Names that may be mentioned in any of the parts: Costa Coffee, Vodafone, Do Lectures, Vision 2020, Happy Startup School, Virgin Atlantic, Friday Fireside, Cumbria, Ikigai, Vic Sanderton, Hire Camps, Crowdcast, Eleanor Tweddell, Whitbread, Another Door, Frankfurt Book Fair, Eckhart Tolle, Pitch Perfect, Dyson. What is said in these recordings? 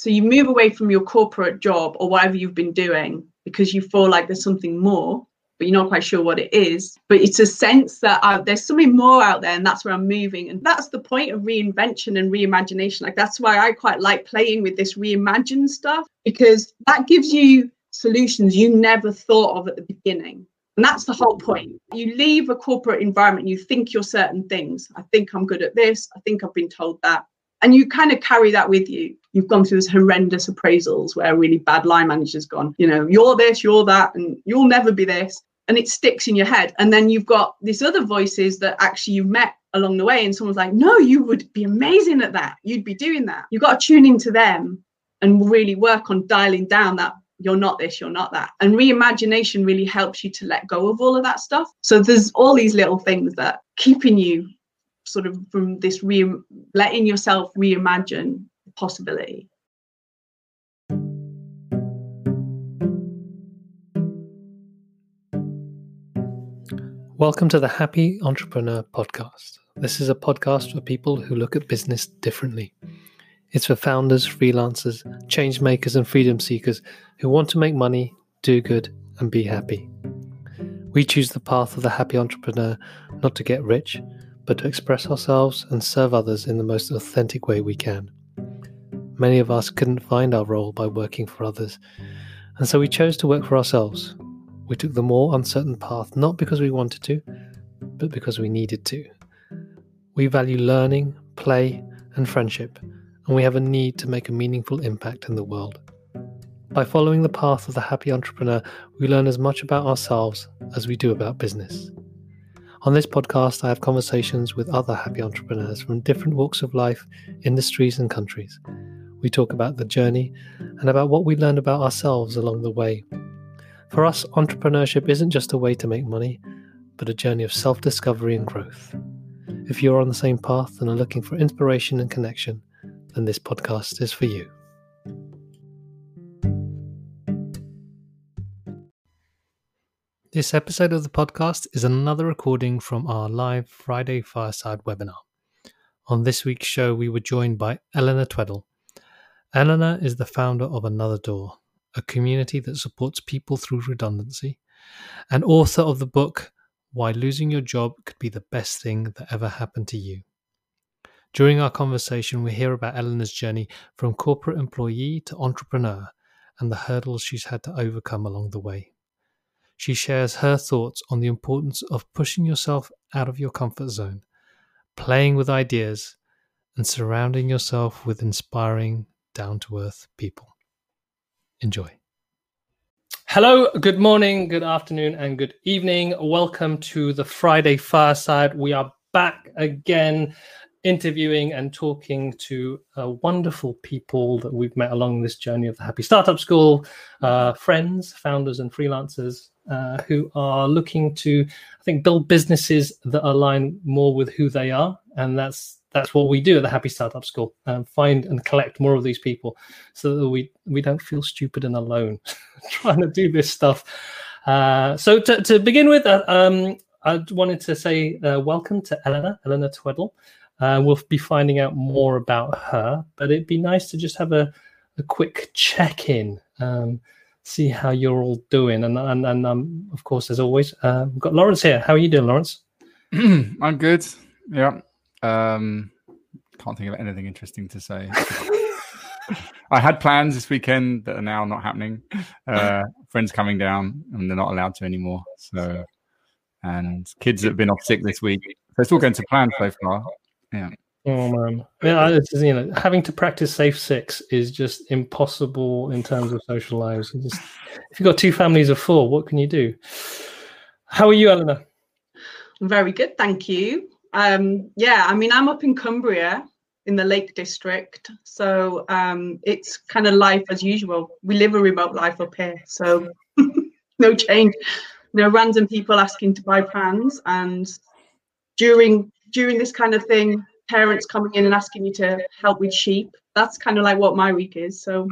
So you move away from your corporate job or whatever you've been doing because you feel like there's something more, but you're not quite sure what it is. But it's a sense that there's something more out there, and that's where I'm moving. And that's the point of reinvention and reimagination. Like, that's why I quite like playing with this reimagined stuff, because that gives you solutions you never thought of at the beginning. And that's the whole point. You leave a corporate environment, you think you're certain things. I think I'm good at this. I think I've been told that. And you kind of carry that with you. You've gone through these horrendous appraisals where a really bad line manager's gone, you know, you're this, you're that, and you'll never be this. And it sticks in your head. And then you've got these other voices that actually you've met along the way. And someone's like, no, you would be amazing at that. You'd be doing that. You've got to tune into them and really work on dialing down that you're not this, you're not that. And reimagination really helps you to let go of all of that stuff. So there's all these little things that keeping you sort of from this letting yourself reimagine the possibility. Welcome to the Happy Entrepreneur Podcast. This is a podcast for people who look at business differently. It's for founders, freelancers, change makers, and freedom seekers who want to make money, do good, and be happy. We choose the path of the happy entrepreneur, not to get rich, but to express ourselves and serve others in the most authentic way we can. Many of us couldn't find our role by working for others, and so we chose to work for ourselves. We took the more uncertain path, not because we wanted to, but because we needed to. We value learning, play, and friendship, and we have a need to make a meaningful impact in the world. By following the path of the happy entrepreneur, we learn as much about ourselves as we do about business. On this podcast, I have conversations with other happy entrepreneurs from different walks of life, industries, and countries. We talk about the journey and about what we learned about ourselves along the way. For us, entrepreneurship isn't just a way to make money, but a journey of self-discovery and growth. If you're on the same path and are looking for inspiration and connection, then this podcast is for you. This episode of the podcast is another recording from our live Friday Fireside webinar. On this week's show, we were joined by Eleanor Tweddell. Eleanor is the founder of Another Door, a community that supports people through redundancy, and author of the book, Why Losing Your Job Could Be the Best Thing That Ever Happened to You. During our conversation, we hear about Eleanor's journey from corporate employee to entrepreneur and the hurdles she's had to overcome along the way. She shares her thoughts on the importance of pushing yourself out of your comfort zone, playing with ideas, and surrounding yourself with inspiring, down-to-earth people. Enjoy. Hello, good morning, good afternoon, and good evening. Welcome to the Friday Fireside. We are back again interviewing and talking to wonderful people that we've met along this journey of the Happy Startup School, friends, founders, and freelancers who are looking to, I think, build businesses that align more with who they are. And that's what we do at the Happy Startup School, find and collect more of these people so that we don't feel stupid and alone trying to do this stuff. So to begin with, I wanted to say welcome to Eleanor Tweddell. We'll be finding out more about her, but it'd be nice to just have a quick check-in, see how you're all doing. And of course, as always, we've got Lawrence here. How are you doing, Lawrence? I'm good, yeah. Can't think of anything interesting to say. I had plans this weekend that are now not happening. Friends coming down and they're not allowed to anymore. So, and kids that have been off sick this week. So it's all going to plan so far. Yeah. Oh man. Yeah, it's, you know, having to practice safe sex is just impossible in terms of social lives. If you've got two families of four, what can you do? How are you, Eleanor? I'm very good, thank you. I'm up in Cumbria in the Lake District, so it's kind of life as usual. We live a remote life up here, so no change. There are random people asking to buy plans, and during this kind of thing, parents coming in and asking you to help with sheep. That's kind of like what my week is. So,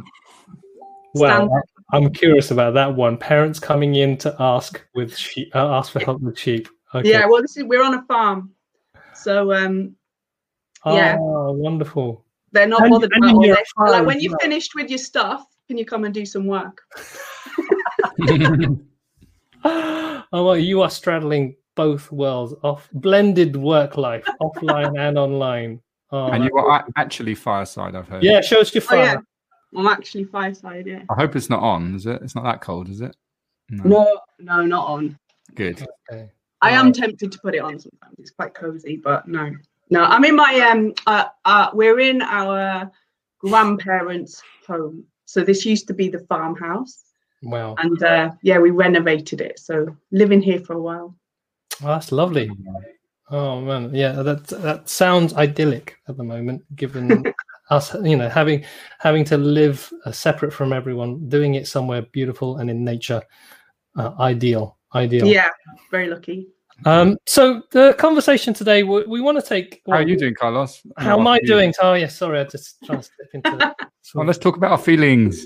well, I'm curious about that one. Parents coming in to ask for help with sheep. Okay. Yeah, well, we're on a farm. So, wonderful. They're not bothered about all this. Like, when you're finished with your stuff, can you come and do some work? Oh, well, you are straddling both worlds, off blended work life, offline and online. Oh, and you are actually Fireside, I've heard. Yeah, show us your fire. Oh, yeah. I'm actually Fireside, yeah. I hope it's not on, is it? It's not that cold, is it? No, not on. Good. Okay. I am tempted to put it on sometimes. It's quite cozy, but no. No, I'm in my, we're in our grandparents' home. So this used to be the farmhouse. Wow. And we renovated it. So living here for a while. Oh, that's lovely. Oh man, yeah, that sounds idyllic at the moment, given us, you know, having to live separate from everyone, doing it somewhere beautiful and in nature. Ideal. Yeah, very lucky. So the conversation today, we want to take. How are you doing, Carlos? How am I doing? Oh, yes, sorry, I just trying to slip into. Well, let's talk about our feelings.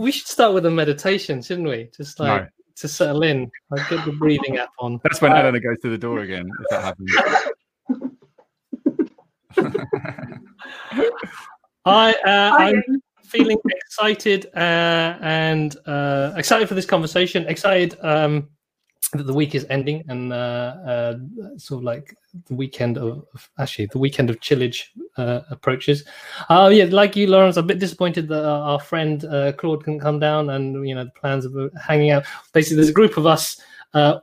We should start with a meditation, shouldn't we? Just like to settle in. I get the breathing app on. That's when Eleanor goes to the door again. If that happens. I'm feeling excited and excited for this conversation. Excited that the week is ending and sort of like the weekend of chillage approaches. Like you, Lawrence, I'm a bit disappointed that our friend Claude couldn't come down, and you know the plans of hanging out. Basically, there's a group of us,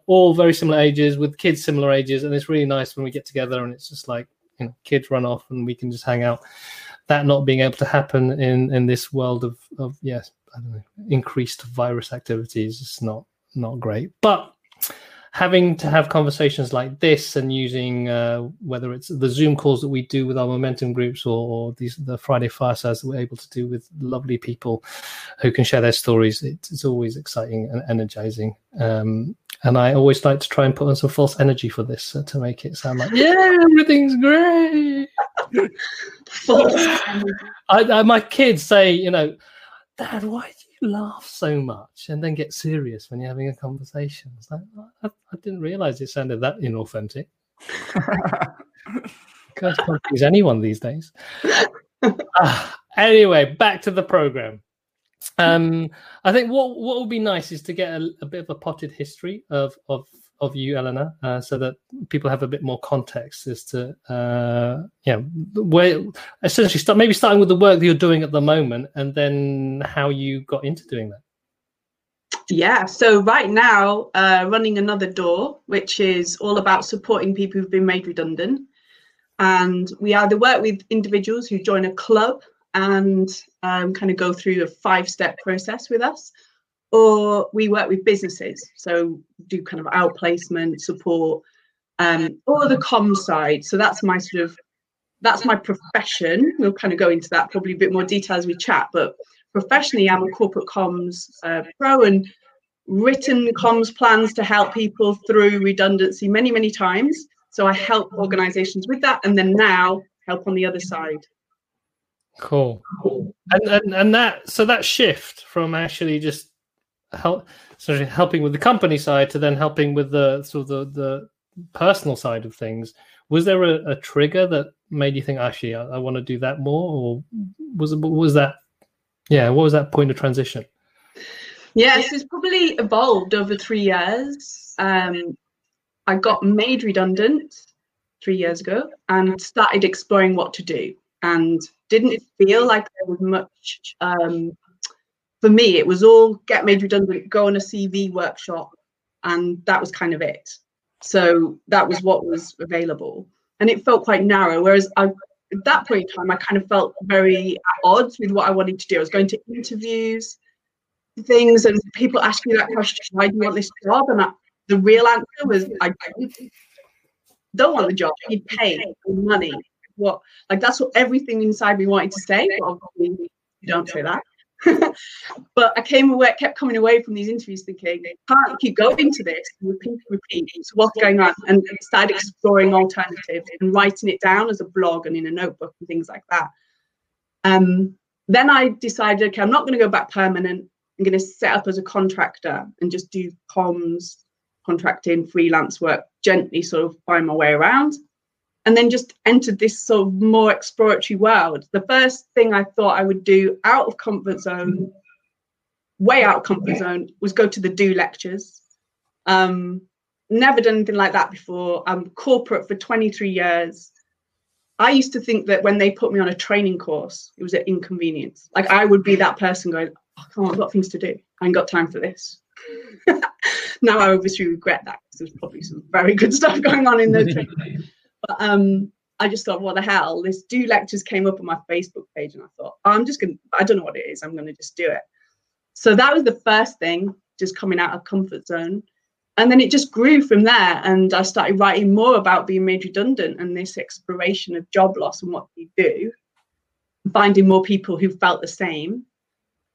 all very similar ages, with kids similar ages, and it's really nice when we get together and it's just like, you know, kids run off and we can just hang out. That not being able to happen in this world of increased virus activities is not great, but. Having to have conversations like this and using whether it's the Zoom calls that we do with our momentum groups or the Friday Firesides that we're able to do with lovely people who can share their stories, it's always exciting and energizing. And I always like to try and put on some false energy for this to make it sound like, yeah, everything's great. My kids say, you know, Dad, why laugh so much and then get serious when you're having a conversation? It's like, I didn't realize it sounded that inauthentic. Can't confuse anyone these days. Anyway, back to the program. I think what would be nice is to get a bit of a potted history of you, Eleanor, so that people have a bit more context as to where essentially starting with the work that you're doing at the moment and then how you got into doing that. Yeah, so right now running Another Door, which is all about supporting people who've been made redundant, and we either work with individuals who join a club and kind of go through a 5-step process with us, or we work with businesses, so do kind of outplacement support, or the comm side. So that's my profession. We'll kind of go into that probably a bit more detail as we chat, but professionally I'm a corporate comms pro, and written comms plans to help people through redundancy many, many times. So I help organizations with that, and then now help on the other side. Cool. And that, so that shift from actually just helping with the company side to then helping with the sort of the personal side of things, was there a trigger that made you think, actually I want to do that more, or what was that point of transition? Yes, it's probably evolved over 3 years. I got made redundant 3 years ago and started exploring what to do, and didn't feel like there was much for me. It was all get made redundant, go on a CV workshop, and that was kind of it. So that was what was available, and it felt quite narrow, whereas at that point in time I kind of felt very at odds with what I wanted to do. I was going to interviews, things, and people asked me that question, why do you want this job? And the real answer was, I don't want the job, you pay money. What, like, that's what everything inside me wanted to say, but obviously you don't say that. But I kept coming away from these interviews thinking, I can't keep going to this, repeat. So what's going on? And started exploring alternatives and writing it down as a blog and in a notebook and things like that. Then I decided, okay, I'm not going to go back permanent. I'm going to set up as a contractor and just do comms, contracting, freelance work, gently sort of find my way around. and then just entered this sort of more exploratory world. The first thing I thought I would do out of comfort zone, way out of comfort zone, was go to the Do Lectures. Never done anything like that before. I'm corporate for 23 years. I used to think that when they put me on a training course, it was an inconvenience. Like I would be that person going, oh, come on, I've got things to do. I ain't got time for this. Now I obviously regret that, because there's probably some very good stuff going on in those trainings. But I just thought, what the hell? This Do Lectures came up on my Facebook page, and I thought, oh, I'm just going to, I don't know what it is, I'm going to just do it. So that was the first thing, just coming out of comfort zone. And then it just grew from there, and I started writing more about being made redundant and this exploration of job loss and what you do, finding more people who felt the same.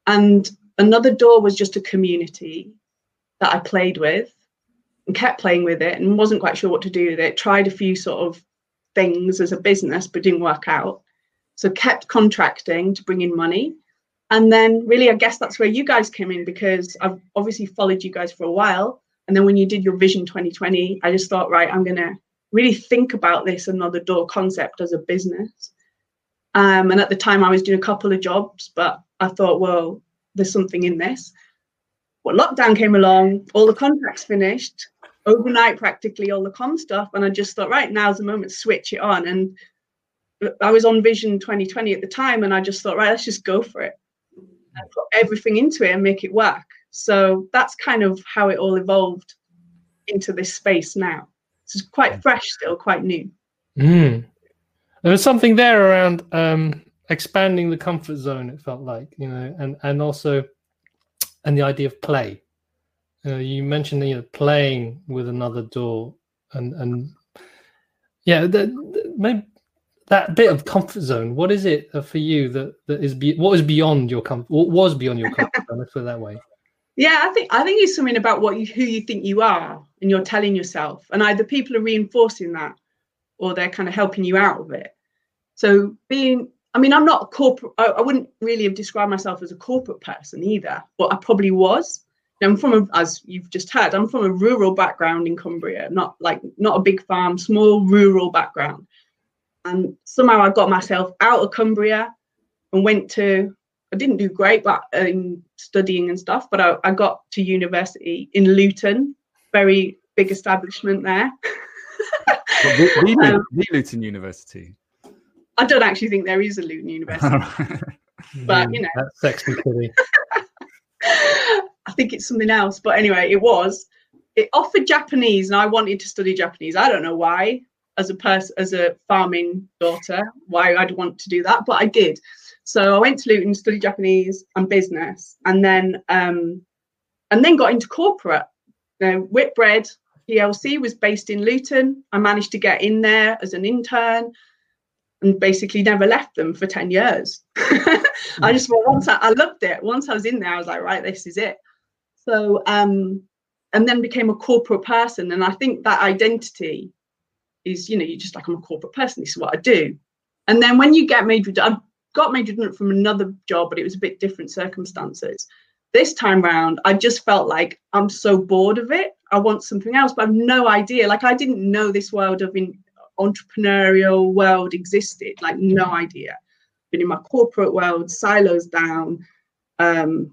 And Another Door was just a community that I played with and kept playing with it and wasn't quite sure what to do with it. Tried a few sort of things as a business, but didn't work out. So kept contracting to bring in money. And then really, I guess that's where you guys came in, because I've obviously followed you guys for a while. And then when you did your Vision 2020, I just thought, right, I'm going to really think about this Another Door concept as a business. And at the time I was doing a couple of jobs, but I thought, well, there's something in this. Well, lockdown came along, all the contracts finished, overnight practically, all the comm stuff. And I just thought, right, now's the moment, switch it on. And I was on Vision 2020 at the time, and I just thought, right, let's just go for it. I put everything into it and make it work. So that's kind of how it all evolved into this space now. It's quite fresh still, quite new. Mm. There was something there around expanding the comfort zone, it felt like, you know, and also, and the idea of play. You mentioned, you know, playing with Another Door, and yeah, maybe that bit of comfort zone. What is it for you that is what is beyond your comfort? What was beyond your comfort zone? Let's put it that way. Yeah, I think it's something about who you think you are, and you're telling yourself, and either people are reinforcing that, or they're kind of helping you out of it. So I'm not a corporate. I wouldn't really have described myself as a corporate person either, but I probably was. And I'm as you've just heard, I'm from a rural background in Cumbria, not a big farm, small rural background, and somehow I got myself out of Cumbria and went to. I didn't do great in studying and stuff, but I got to university in Luton, very big establishment there. The Luton University. I don't actually think there is a Luton University, but you know, that's sexy. I think it's something else. But anyway, it offered Japanese, and I wanted to study Japanese. I don't know why, as a farming daughter, why I'd want to do that, but I did. So I went to Luton, studied Japanese and business, and then got into corporate. Whitbread PLC was based in Luton. I managed to get in there as an intern, and basically never left them for 10 years. I just I loved it. Once I was in there, I was like, right, this is it. So and then became a corporate person, and I think that identity is, you know, you're just like, I'm a corporate person. This is what I do. And then when you get made redundant. Got made redundant from another job, but it was a bit different circumstances. This time round, I just felt like I'm so bored of it. I want something else, but I've no idea. Like I didn't know this world of entrepreneurial world existed. Like no idea. Been in my corporate world, silos down. There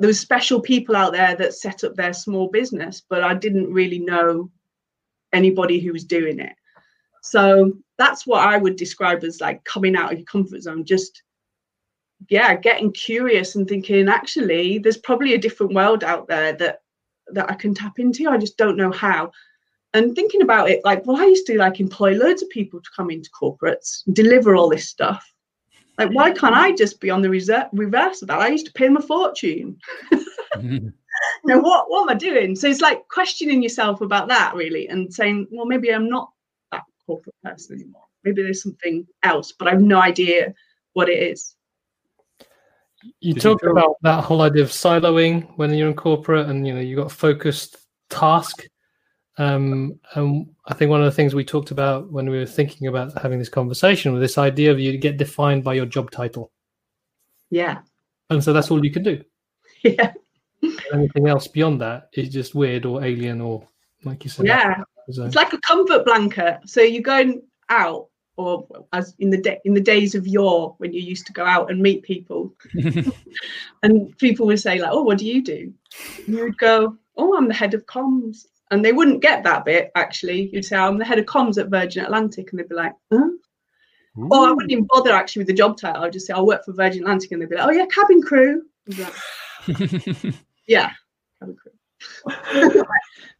was special people out there that set up their small business, but I didn't really know anybody who was doing it. So that's what I would describe as like coming out of your comfort zone, just, yeah, getting curious and thinking, actually, there's probably a different world out there that I can tap into. I just don't know how. And thinking about it, like, well, I used to like employ loads of people to come into corporates, deliver all this stuff. Like, why can't I just be on the reverse of that? I used to pay them a fortune. Now, what am I doing? So it's like questioning yourself about that, really, and saying, well, maybe I'm not corporate person anymore. Maybe there's something else, but I have no idea what it is. You talked about that whole idea of siloing when you're in corporate, and you know, you got a focused task. And I think one of the things we talked about when we were thinking about having this conversation was this idea of you get defined by your job title. Yeah. And so that's all you can do. Yeah. Anything else beyond that is just weird or alien or like you said. Yeah. So it's like a comfort blanket. So you're going out, or as in the days of yore when you used to go out and meet people, and people would say like, "Oh, what do you do?" And you would go, "Oh, I'm the head of comms," and they wouldn't get that bit. Actually, you'd say, "I'm the head of comms at Virgin Atlantic," and they'd be like, "Huh?" Ooh. Or I wouldn't even bother actually with the job title. I'd just say, "I work for Virgin Atlantic," and they'd be like, "Oh yeah, cabin crew." Like, yeah, cabin crew.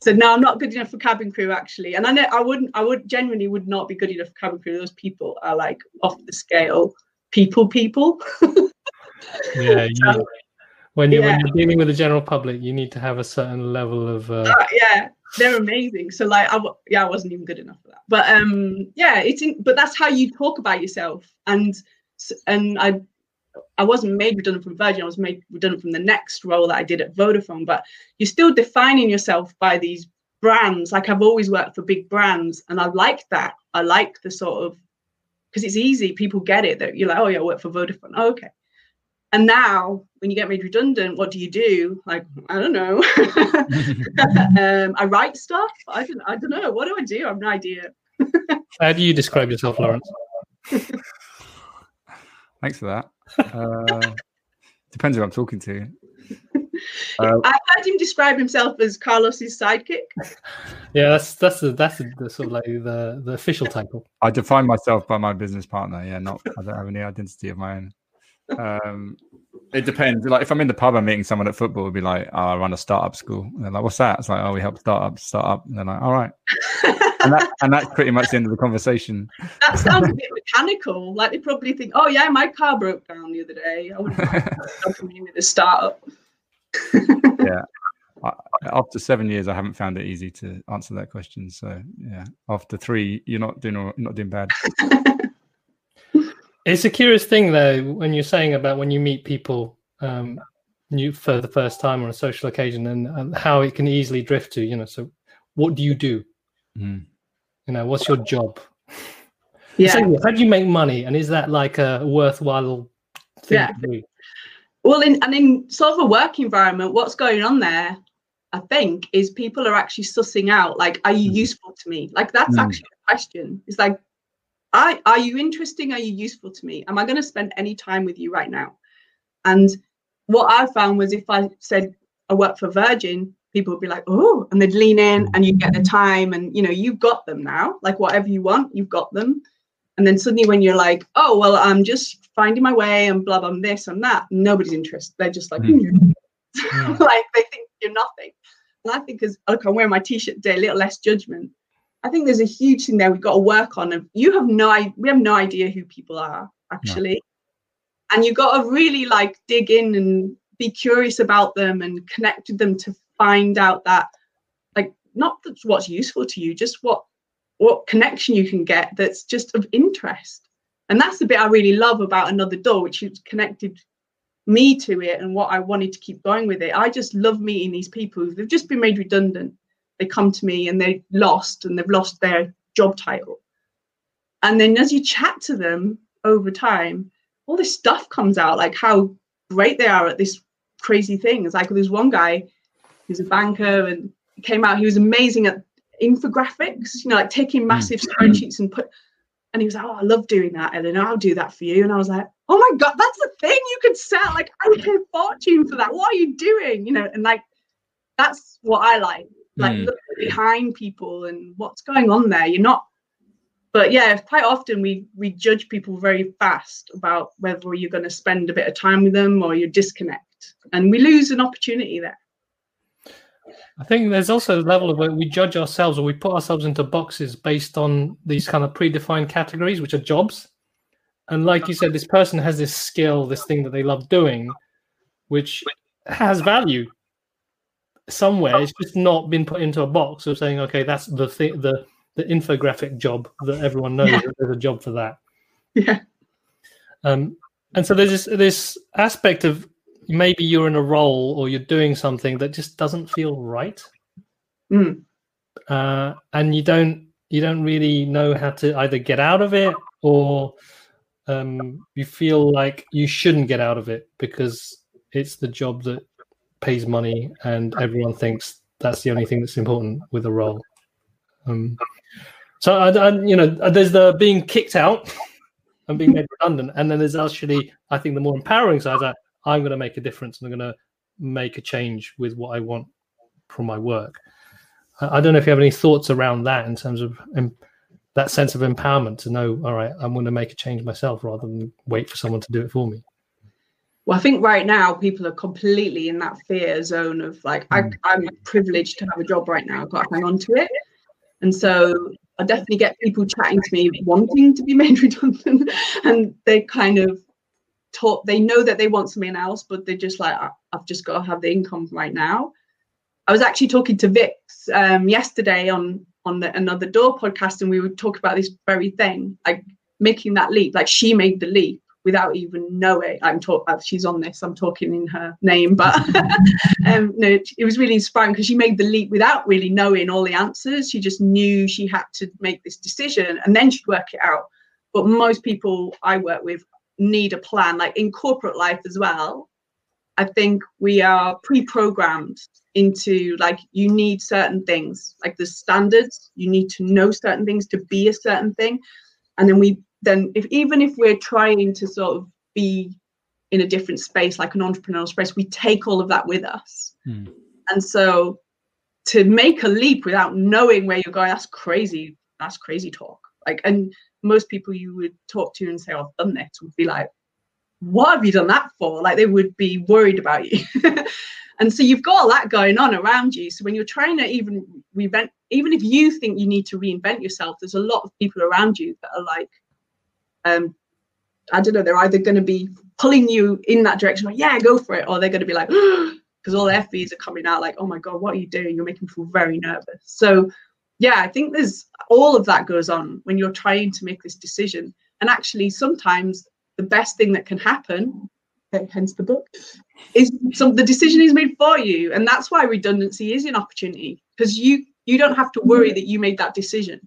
So no, I'm not good enough for cabin crew actually, and I know I genuinely would not be good enough for cabin crew. Those people are like off the scale people. Yeah, when you're dealing with the general public, you need to have a certain level of yeah, they're amazing. So like I wasn't even good enough for that, but but that's how you talk about yourself. And I wasn't made redundant from Virgin. I was made redundant from the next role that I did at Vodafone. But you're still defining yourself by these brands. Like, I've always worked for big brands, and I like that. I like the sort of, because it's easy. People get it that you're like, oh yeah, I work for Vodafone. Oh, okay. And now when you get made redundant, what do you do? Like, I don't know. I write stuff. I don't know. What do I do? I have no idea. How do you describe yourself, Lawrence? Thanks for that. Depends who I'm talking to. I heard him describe himself as Carlos's sidekick. Yeah, that's the sort of like the official title. I define myself by my business partner. Yeah, I don't have any identity of my own. It depends. Like, if I'm in the pub, I'm meeting someone at football, it'd be like, oh, I run a startup school. And they're like, what's that? It's like, oh, we help startups start up. And they're like, all right. And that's pretty much the end of the conversation. That sounds a bit mechanical. Like, they probably think, oh yeah, my car broke down the other day. I wouldn't coming in with a startup. Yeah. After 7 years, I haven't found it easy to answer that question. So yeah, after three, you're not doing bad. It's a curious thing, though, when you're saying about when you meet people new for the first time on a social occasion, and how it can easily drift to, so what do you do? Mm. What's your job? Yeah. So, how do you make money? And is that like a worthwhile thing to do? Well, in sort of a work environment, what's going on there, I think, is people are actually sussing out, like, are you useful to me? Like, that's actually a question. It's like, are you interesting? Are you useful to me? Am I going to spend any time with you right now? And what I found was, if I said I work for Virgin, people would be like, oh, and they'd lean in, and you'd get the time, and you've got them now, like whatever you want, you've got them. And then suddenly when you're like, oh, well, I'm just finding my way and blah, blah, this and that, nobody's interested. They're just like, like, they think you're nothing. And I think I'm wearing my t-shirt today, a little less judgment. I think there's a huge thing there we've got to work on. And we have no idea who people are, actually. No. And you've got to really like dig in and be curious about them and connect with them to find out that, like, not that's what's useful to you, just what connection you can get that's just of interest. And that's the bit I really love about Another Door, which has connected me to it and what I wanted to keep going with it. I just love meeting these people. They've just been made redundant. They come to me and they've lost their job title. And then as you chat to them over time, all this stuff comes out, like how great they are at this crazy thing. It's like, there's one guy who's a banker, and he came out, he was amazing at infographics, like taking massive spreadsheets and he was like, oh, I love doing that, Eleanor, I'll do that for you. And I was like, oh my God, that's a thing you could sell. Like, I would pay a fortune for that. What are you doing? And like, that's what I like. Like, look behind people and what's going on there. You're not, but yeah, quite often we judge people very fast about whether you're going to spend a bit of time with them or you disconnect, and we lose an opportunity there. I think there's also a level of where we judge ourselves, or we put ourselves into boxes based on these kind of predefined categories, which are jobs. And like you said, this person has this skill, this thing that they love doing, which has value somewhere. It's just not been put into a box of saying, okay, that's the infographic job that everyone knows that there's a job for that. Yeah. And so there's this aspect of, maybe you're in a role or you're doing something that just doesn't feel right, and you don't really know how to either get out of it, or you feel like you shouldn't get out of it because it's the job that pays money and everyone thinks that's the only thing that's important with a role. So, you know, there's the being kicked out and being made redundant. And then there's actually, I think, the more empowering side that I'm going to make a difference and I'm going to make a change with what I want from my work. I don't know if you have any thoughts around that in terms of that sense of empowerment to know, all right, I'm going to make a change myself rather than wait for someone to do it for me. Well, I think right now people are completely in that fear zone of like, I'm privileged to have a job right now. I've got to hang on to it. And so I definitely get people chatting to me wanting to be made redundant, and they kind of they know that they want something else, but they're just like, I've just got to have the income right now. I was actually talking to Vix yesterday on the Another Door podcast, and we would talk about this very thing, like making that leap. Like she made the leap without even knowing. She's on this, I'm talking in her name, but no, it was really inspiring because she made the leap without really knowing all the answers. She just knew she had to make this decision and then she'd work it out. But most people I work with need a plan, like in corporate life as well. I think we are pre-programmed into like, you need certain things, like the standards, you need to know certain things to be a certain thing. And then if we're trying to sort of be in a different space, like an entrepreneurial space, we take all of that with us. And so to make a leap without knowing where you're going, that's crazy talk. Like, and most people you would talk to and say, oh, I've done this, would be like, what have you done that for? Like, they would be worried about you. And so you've got all that going on around you. So when you're trying to even reinvent, even if you think you need to reinvent yourself, there's a lot of people around you that are like, I don't know, they're either going to be pulling you in that direction, like, yeah, go for it, or they're going to be like, because all their fears are coming out, like, oh my God, what are you doing? You're making me feel very nervous. So yeah, I think there's all of that goes on when you're trying to make this decision. And actually sometimes the best thing that can happen, hence the book, is the decision is made for you. And that's why redundancy is an opportunity, because you don't have to worry that you made that decision.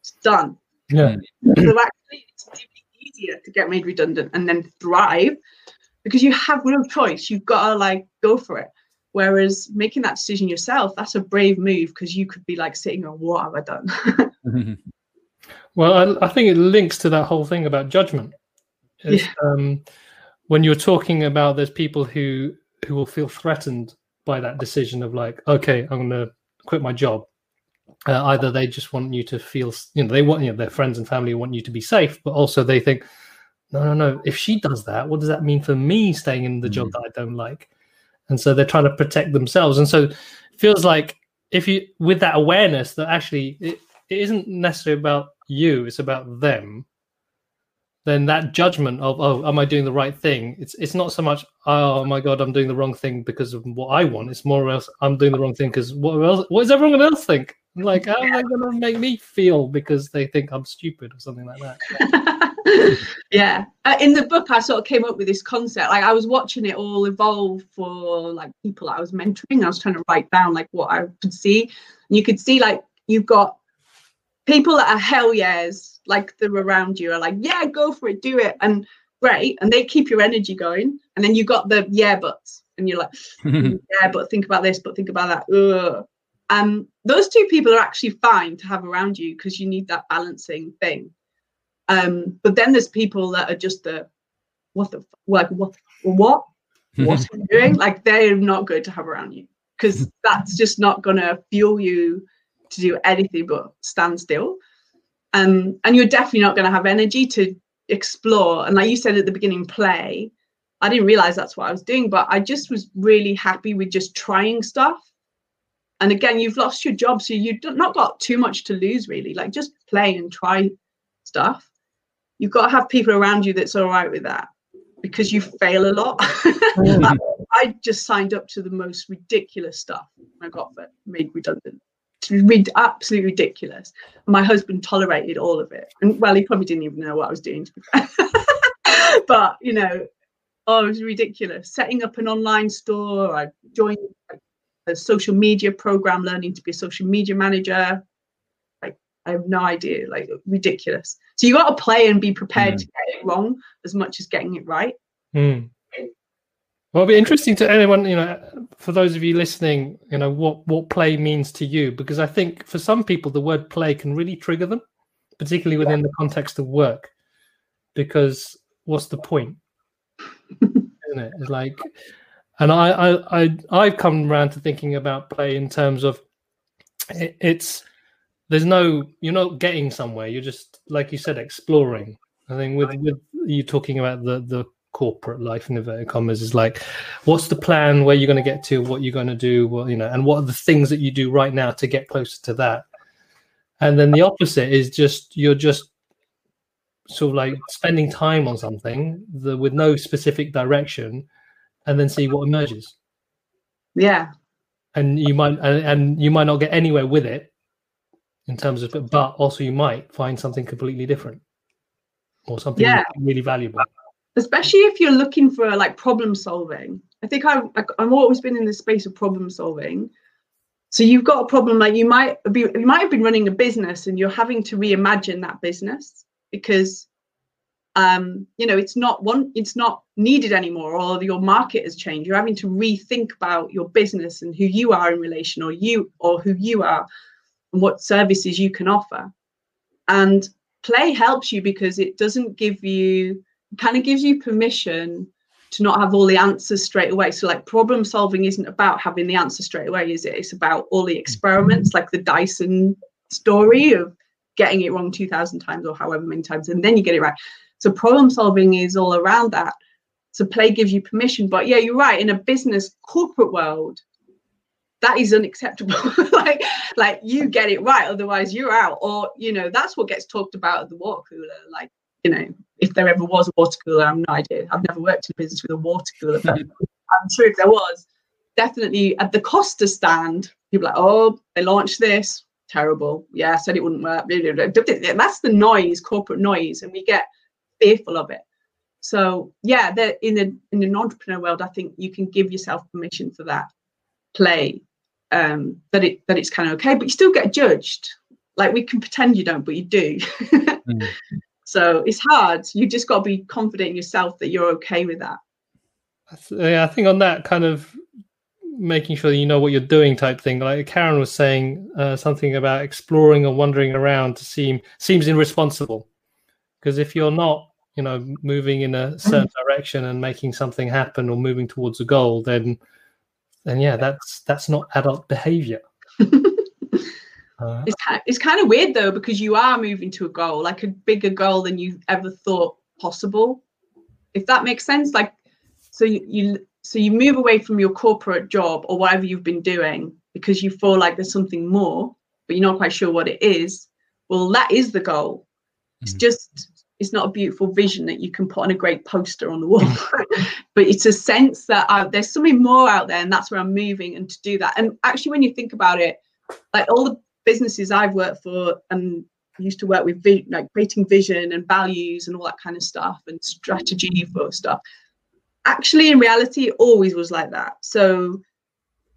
It's done. Yeah. So actually it's easier to get made redundant and then thrive because you have no choice. You've got to like go for it. Whereas making that decision yourself, that's a brave move because you could be like sitting on, what have I done? Well, I think it links to that whole thing about judgment. It's, when you're talking about there's people who will feel threatened by that decision of like, okay, I'm going to quit my job. Either they just want you to feel, they want their friends and family want you to be safe, but also they think, no. If she does that, what does that mean for me staying in the job that I don't like? And so they're trying to protect themselves. And so it feels like with that awareness that actually it isn't necessarily about you, it's about them. Then that judgment of, oh, am I doing the right thing? It's not so much, oh my God, I'm doing the wrong thing because of what I want. It's more or else, I'm doing the wrong thing because what does everyone else think? Like, how are they going to make me feel because they think I'm stupid or something like that? Yeah. In the book, I sort of came up with this concept. Like, I was watching it all evolve for like people I was mentoring. I was trying to write down like what I could see. And you could see like you've got people that are hell yes, like they're around you are like, yeah, go for it, do it, and great, and they keep your energy going. And then you got the yeah buts, and you're like, yeah, but think about this, but think about that. Those two people are actually fine to have around you because you need that balancing thing. But then there's people that are just the what are you doing? Like, they're not good to have around you because that's just not gonna fuel you to do anything but stand still, and you're definitely not going to have energy to explore. And like you said at the beginning, play. I didn't realize that's what I was doing, but I just was really happy with just trying stuff. And again, you've lost your job, so you've not got too much to lose really. Like, just play and try stuff. You've got to have people around you that's all right with that, because you fail a lot. I just signed up to the most ridiculous stuff. I got made redundant. Absolutely ridiculous. My husband tolerated all of it, and well, he probably didn't even know what I was doing, to be fair. But it was ridiculous. Setting up an online store, I joined a social media program, learning to be a social media manager. Like, I have no idea, like, ridiculous. So you got to play and be prepared to get it wrong as much as getting it right. Well, it'd be interesting to anyone, you know, for those of you listening, you know, what play means to you, because I think for some people the word play can really trigger them, particularly within the context of work, because what's the point? Isn't it? It's like, and I've come around to thinking about play in terms of it's there's no, you're not getting somewhere. You're just, like you said, exploring. I think with you talking about the corporate life in inverted commas is like, what's the plan? Where you're going to get to? What you're going to do? Well, you know, and what are the things that you do right now to get closer to that? And then the opposite is just you're just sort of like spending time on something with no specific direction, and then see what emerges. Yeah, and you might not get anywhere with it in terms of, but also you might find something completely different or something really valuable. Especially if you're looking for like problem solving. I think I've always been in the space of problem solving. So you've got a problem, like you might have been running a business and you're having to reimagine that business because you know, it's not needed anymore, or your market has changed. You're having to rethink about your business and who you are in relation, or who you are and what services you can offer. And play helps you because it doesn't give you, kind of gives you permission to not have all the answers straight away. So like problem solving isn't about having the answer straight away, is it? It's about all the experiments, like the Dyson story of getting it wrong 2,000 times or however many times, and then you get it right. So problem solving is all around that. So play gives you permission, but yeah, you're right. In a business corporate world, that is unacceptable. like you get it right, otherwise you're out. Or, you know, that's what gets talked about at the water cooler. Like, you know, if there ever was a water cooler, I have no idea. I've never worked in a business with a water cooler, but I'm sure if there was, definitely at the Costa stand, people are like, oh, they launched this, terrible. Yeah, I said it wouldn't work. That's the noise, corporate noise, and we get fearful of it. So yeah, in an entrepreneur world, I think you can give yourself permission for that play, that it's kind of okay, but you still get judged. Like, we can pretend you don't, but you do. Mm. So it's hard. You just got to be confident in yourself that you're okay with that. Yeah, I think on that kind of making sure that you know what you're doing type thing, like Karen was saying something about exploring and wandering around to seems irresponsible. Because if you're not, you know, moving in a certain direction and making something happen or moving towards a goal, then yeah, that's not adult behavior. It's kind of weird though, because you are moving to a goal, like a bigger goal than you ever thought possible, if that makes sense. Like, so you move away from your corporate job or whatever you've been doing because you feel like there's something more, but you're not quite sure what it is. Well, that is the goal. It's just, it's not a beautiful vision that you can put on a great poster on the wall, but it's a sense that there's something more out there, and that's where I'm moving. And to do that, and actually when you think about it, like all the businesses I've worked for and used to work with, like creating vision and values and all that kind of stuff and strategy for stuff, actually in reality it always was like that. So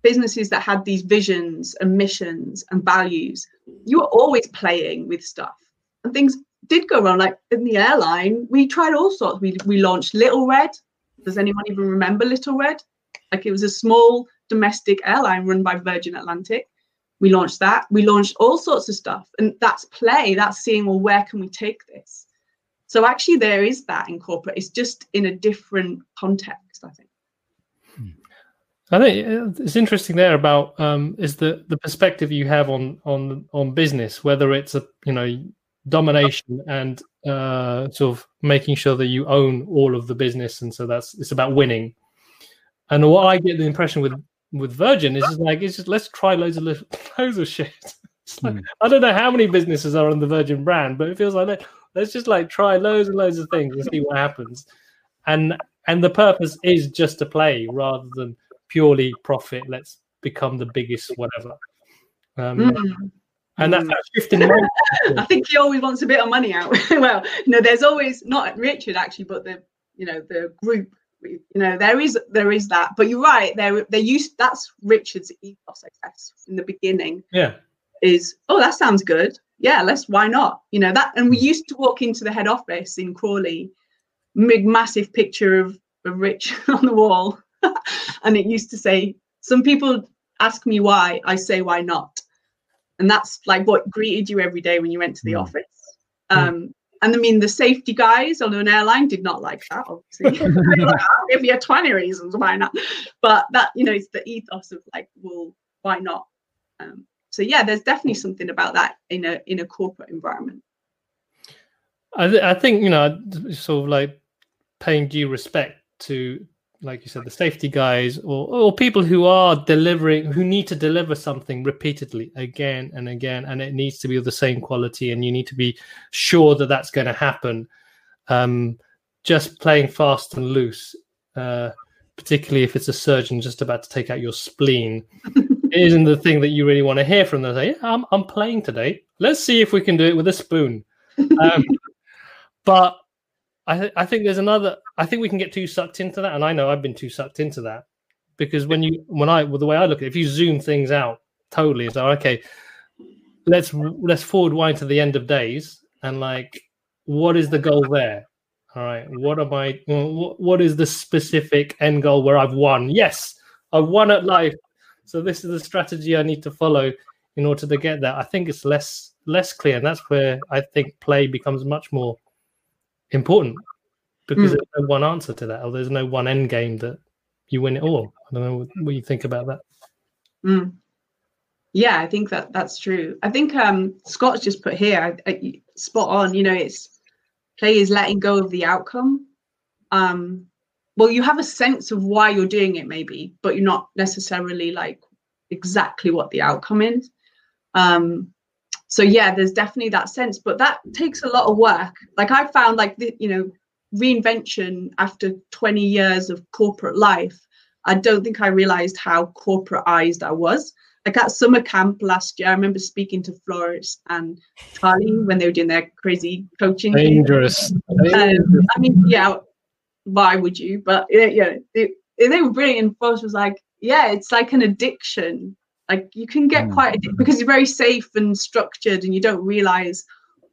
businesses that had these visions and missions and values, you were always playing with stuff, and things did go wrong. Like in the airline, we tried all sorts. We launched Little Red. Does anyone even remember Little Red? Like, it was a small domestic airline run by Virgin Atlantic. We launched that. We launched all sorts of stuff. And that's play. That's seeing, well, where can we take this? So actually there is that in corporate. It's just in a different context, I think. I think it's interesting there about is the perspective you have on business, whether it's a, you know, domination and sort of making sure that you own all of the business, and so it's about winning. And what I get the impression with Virgin is like, it's just, let's try loads of shit. It's like, I don't know how many businesses are on the Virgin brand, but it feels like let's just like try loads and loads of things and see what happens. And the purpose is just to play rather than purely profit. Let's become the biggest whatever. And that's that shift in mind. I think he always wants a bit of money out. Well, no, there's always, not Richard actually, but the, you know, the group. You know, there is that, but you're right. They used, that's Richard's ethos, I guess, in the beginning. Yeah, is, oh, that sounds good. Yeah, why not? You know that. And we used to walk into the head office in Crawley, big massive picture of Rich on the wall, And it used to say, some people ask me why, I say why not. And that's like what greeted you every day when you went to the office. And I mean, the safety guys on an airline did not like that, obviously. Like, I'll give you 20 reasons why not. But that, you know, it's the ethos of like, well, why not? So yeah, there's definitely something about that in a corporate environment. I think, you know, sort of like paying due respect to, like you said, the safety guys or people who are delivering, who need to deliver something repeatedly again and again, and it needs to be of the same quality, and you need to be sure that that's going to happen. Just playing fast and loose, particularly if it's a surgeon just about to take out your spleen, isn't the thing that you really want to hear from them. Say, yeah, I'm playing today. Let's see if we can do it with a spoon. But I think there's another. I think we can get too sucked into that, and I know I've been too sucked into that, because well, the way I look at it, if you zoom things out totally, it's like, okay, let's forward wind to the end of days, and like, what is the goal there? All right, what is the specific end goal where I've won? Yes, I've won at life. So this is the strategy I need to follow in order to get there. I think it's less clear, and that's where I think play becomes much more important, because there's no one answer to that, or there's no one end game that you win it all. I don't know what you think about that. Yeah, I think that's true. I think Scott's just put here, spot on, you know, it's play is letting go of the outcome. Well, you have a sense of why you're doing it maybe, but you're not necessarily like exactly what the outcome is. So yeah, there's definitely that sense, but that takes a lot of work. Like I found, like, you know, reinvention after 20 years of corporate life, I don't think I realized how corporateized I was. Like at summer camp last year, I remember speaking to Florence and Charlie when they were doing their crazy coaching. Dangerous. I mean, yeah, why would you? But yeah, they were brilliant. And Florence was like, yeah, it's like an addiction. Like you can get quite addicted because you're very safe and structured, and you don't realize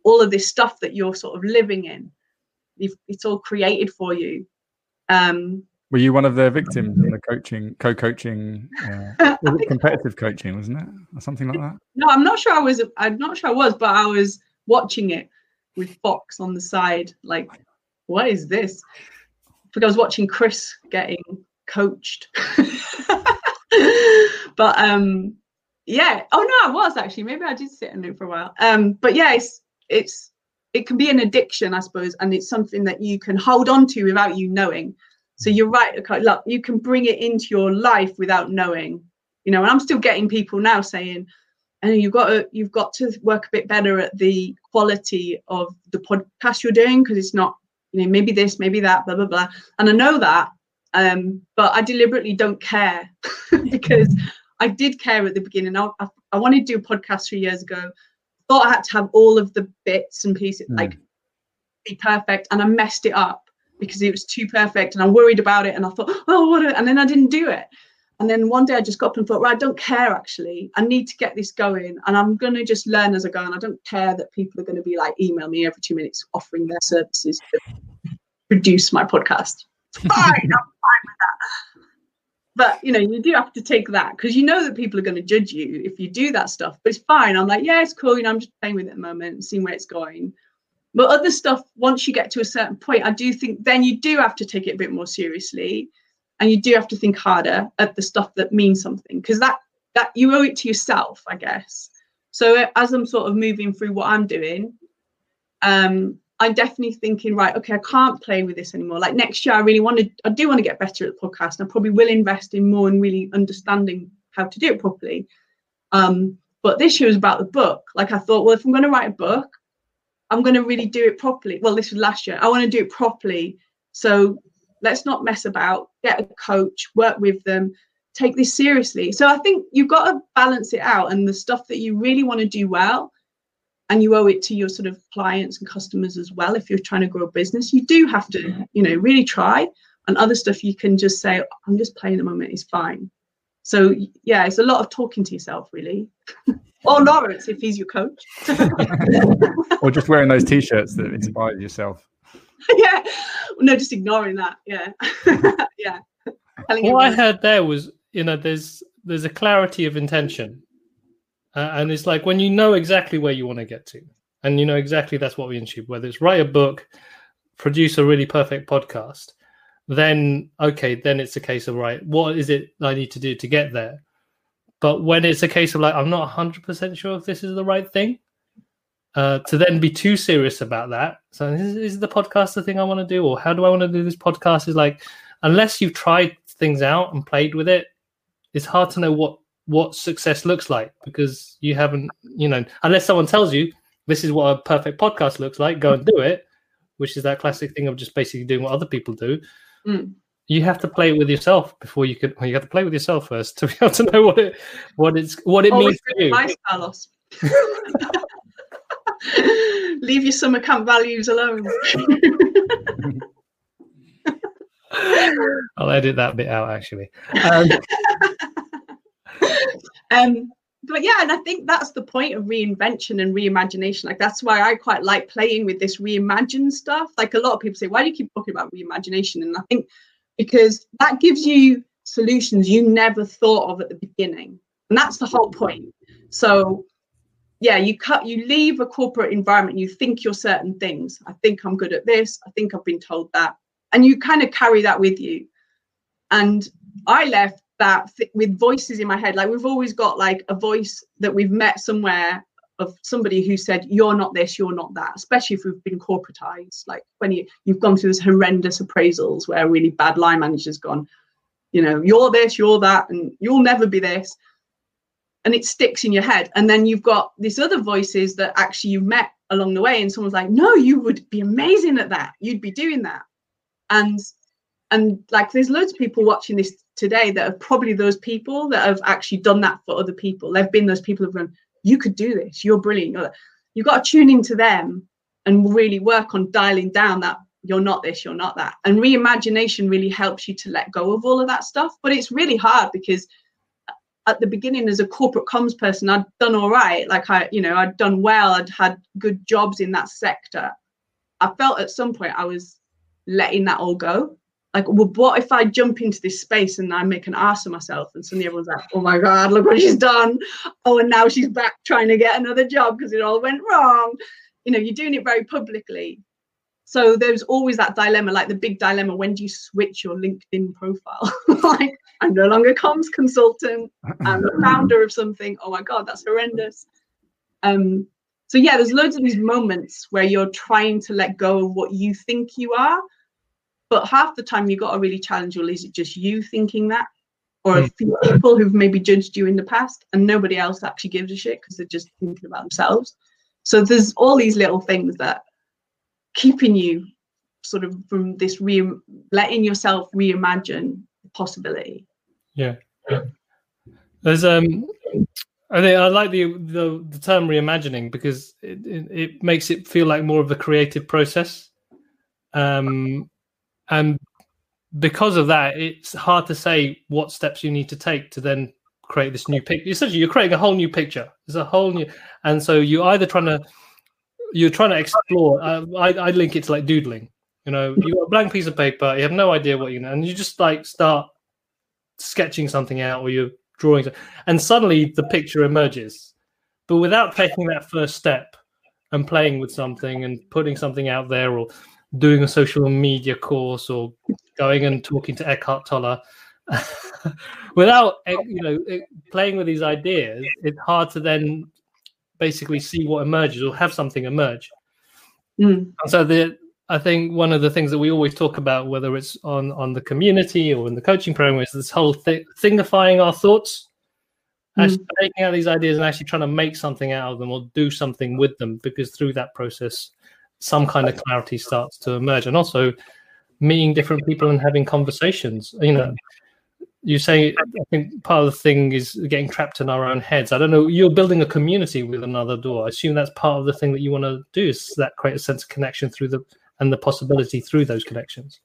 all of this stuff that you're sort of living in. It's all created for you. Were you one of their victims in the co-coaching, competitive coaching, wasn't it, or something like that? No, I'm not sure I was. I'm not sure I was, but I was watching it with Fox on the side. Like, what is this? Because I was watching Chris getting coached. But yeah, oh no, I was actually, maybe I did sit in it for a while. But yeah, it can be an addiction, I suppose, and it's something that you can hold on to without you knowing. So you're right, look, you can bring it into your life without knowing, you know. And I'm still getting people now saying, and you've got to work a bit better at the quality of the podcast you're doing, because it's not, you know, maybe this, maybe that, blah blah blah. And I know that. But I deliberately don't care, because I did care at the beginning. I wanted to do a podcast 3 years ago. Thought I had to have all of the bits and pieces, like be perfect, and I messed it up because it was too perfect, and I worried about it, and I thought, oh, what? And then I didn't do it. And then one day I just got up and thought, right, I don't care actually. I need to get this going, and I'm going to just learn as I go. And I don't care that people are going to be like, email me every 2 minutes offering their services to produce my podcast. Fine, I'm fine with that. But you know, you do have to take that, because you know that people are going to judge you if you do that stuff. But it's fine. I'm like, yeah, it's cool, you know, I'm just playing with it at the moment and seeing where it's going. But other stuff, once you get to a certain point, I do think then you do have to take it a bit more seriously, and you do have to think harder at the stuff that means something, because that you owe it to yourself, I guess. So as I'm sort of moving through what I'm doing, I'm definitely thinking, right, okay, I can't play with this anymore. Like next year, I do want to get better at the podcast, and I probably will invest in more and really understanding how to do it properly. But this year was about the book. Like I thought, well, if I'm going to write a book, I'm going to really do it properly. Well, this was last year. I want to do it properly. So let's not mess about, get a coach, work with them, take this seriously. So I think you've got to balance it out, and the stuff that you really want to do well, and you owe it to your sort of clients and customers as well. If you're trying to grow a business, you do have to, you know, really try. And other stuff you can just say, I'm just playing at the moment, it's fine. So yeah, it's a lot of talking to yourself, really. Or Lawrence, if he's your coach. Or just wearing those t-shirts that inspired yourself. Yeah, no, just ignoring that, yeah. Yeah. telling you. What I heard there was, you know, there's a clarity of intention. And it's like when you know exactly where you want to get to, and you know exactly that's what we intube, whether it's write a book, produce a really perfect podcast, then, okay, then it's a case of, right, what is it I need to do to get there? But when it's a case of like, I'm not 100% sure if this is the right thing, to then be too serious about that. So is the podcast the thing I want to do? Or how do I want to do this podcast? Is like, unless you've tried things out and played with it, it's hard to know what success looks like, because you haven't, you know, unless someone tells you this is what a perfect podcast looks like, go and do it, which is that classic thing of just basically doing what other people do. Mm. You have to play with yourself before you can. Well, you have to play with yourself first to be able to know what it means to you. Nice, Carlos. Leave your summer camp values alone. I'll edit that bit out, actually. But yeah, and I think that's the point of reinvention and reimagination. Like, that's why I quite like playing with this reimagined stuff. Like, a lot of people say, why do you keep talking about reimagination? And I think because that gives you solutions you never thought of at the beginning. And that's the whole point. So yeah, you leave a corporate environment, you think you're certain things. I think I'm good at this. I think I've been told that. And you kind of carry that with you. And I left that with voices in my head. Like, we've always got like a voice that we've met somewhere of somebody who said, you're not this, you're not that, especially if we've been corporatized. Like, when you've gone through those horrendous appraisals where a really bad line manager's gone, you know, you're this, you're that, and you'll never be this. And it sticks in your head. And then you've got these other voices that actually you've met along the way. And someone's like, no, you would be amazing at that. You'd be doing that. And like, there's loads of people watching this today that are probably those people that have actually done that for other people. They've been those people who've gone, you could do this. You're brilliant. You've got to tune into them and really work on dialing down that you're not this, you're not that. And reimagination really helps you to let go of all of that stuff. But it's really hard, because at the beginning, as a corporate comms person, I'd done all right. Like, I'd done well. I'd had good jobs in that sector. I felt at some point I was letting that all go. Like, well, what if I jump into this space and I make an arse of myself? And suddenly everyone's like, oh my God, look what she's done. Oh, and now she's back trying to get another job because it all went wrong. You know, you're doing it very publicly. So there's always that dilemma, like the big dilemma, when do you switch your LinkedIn profile? Like, I'm no longer a comms consultant. I'm the founder of something. Oh my God, that's horrendous. So yeah, there's loads of these moments where you're trying to let go of what you think you are. But half the time you've got to really challenge, well, is it just you thinking that? Or a few people who've maybe judged you in the past and nobody else actually gives a shit because they're just thinking about themselves. So there's all these little things that keeping you sort of from this, letting yourself reimagine the possibility. Yeah. There's, I think I like the term reimagining, because it makes it feel like more of a creative process. And because of that, it's hard to say what steps you need to take to then create this new picture. Essentially, you're creating a whole new picture. It's a whole new, and so you're either trying to explore. I link it to like doodling. You know, you've got a blank piece of paper, you have no idea what you know, and you just like start sketching something out, or you're drawing, and suddenly the picture emerges. But without taking that first step and playing with something and putting something out there, or doing a social media course, or going and talking to Eckhart Tolle, without playing with these ideas, it's hard to then basically see what emerges or have something emerge. Mm. So I think one of the things that we always talk about, whether it's on the community or in the coaching program, is this whole thingifying our thoughts, actually taking out these ideas and actually trying to make something out of them or do something with them, because through that process, some kind of clarity starts to emerge. And also meeting different people and having conversations. You know, you say, I think part of the thing is getting trapped in our own heads. I don't know, you're building a community with Another Door. I assume that's part of the thing that you want to do, is that create a sense of connection through and the possibility through those connections.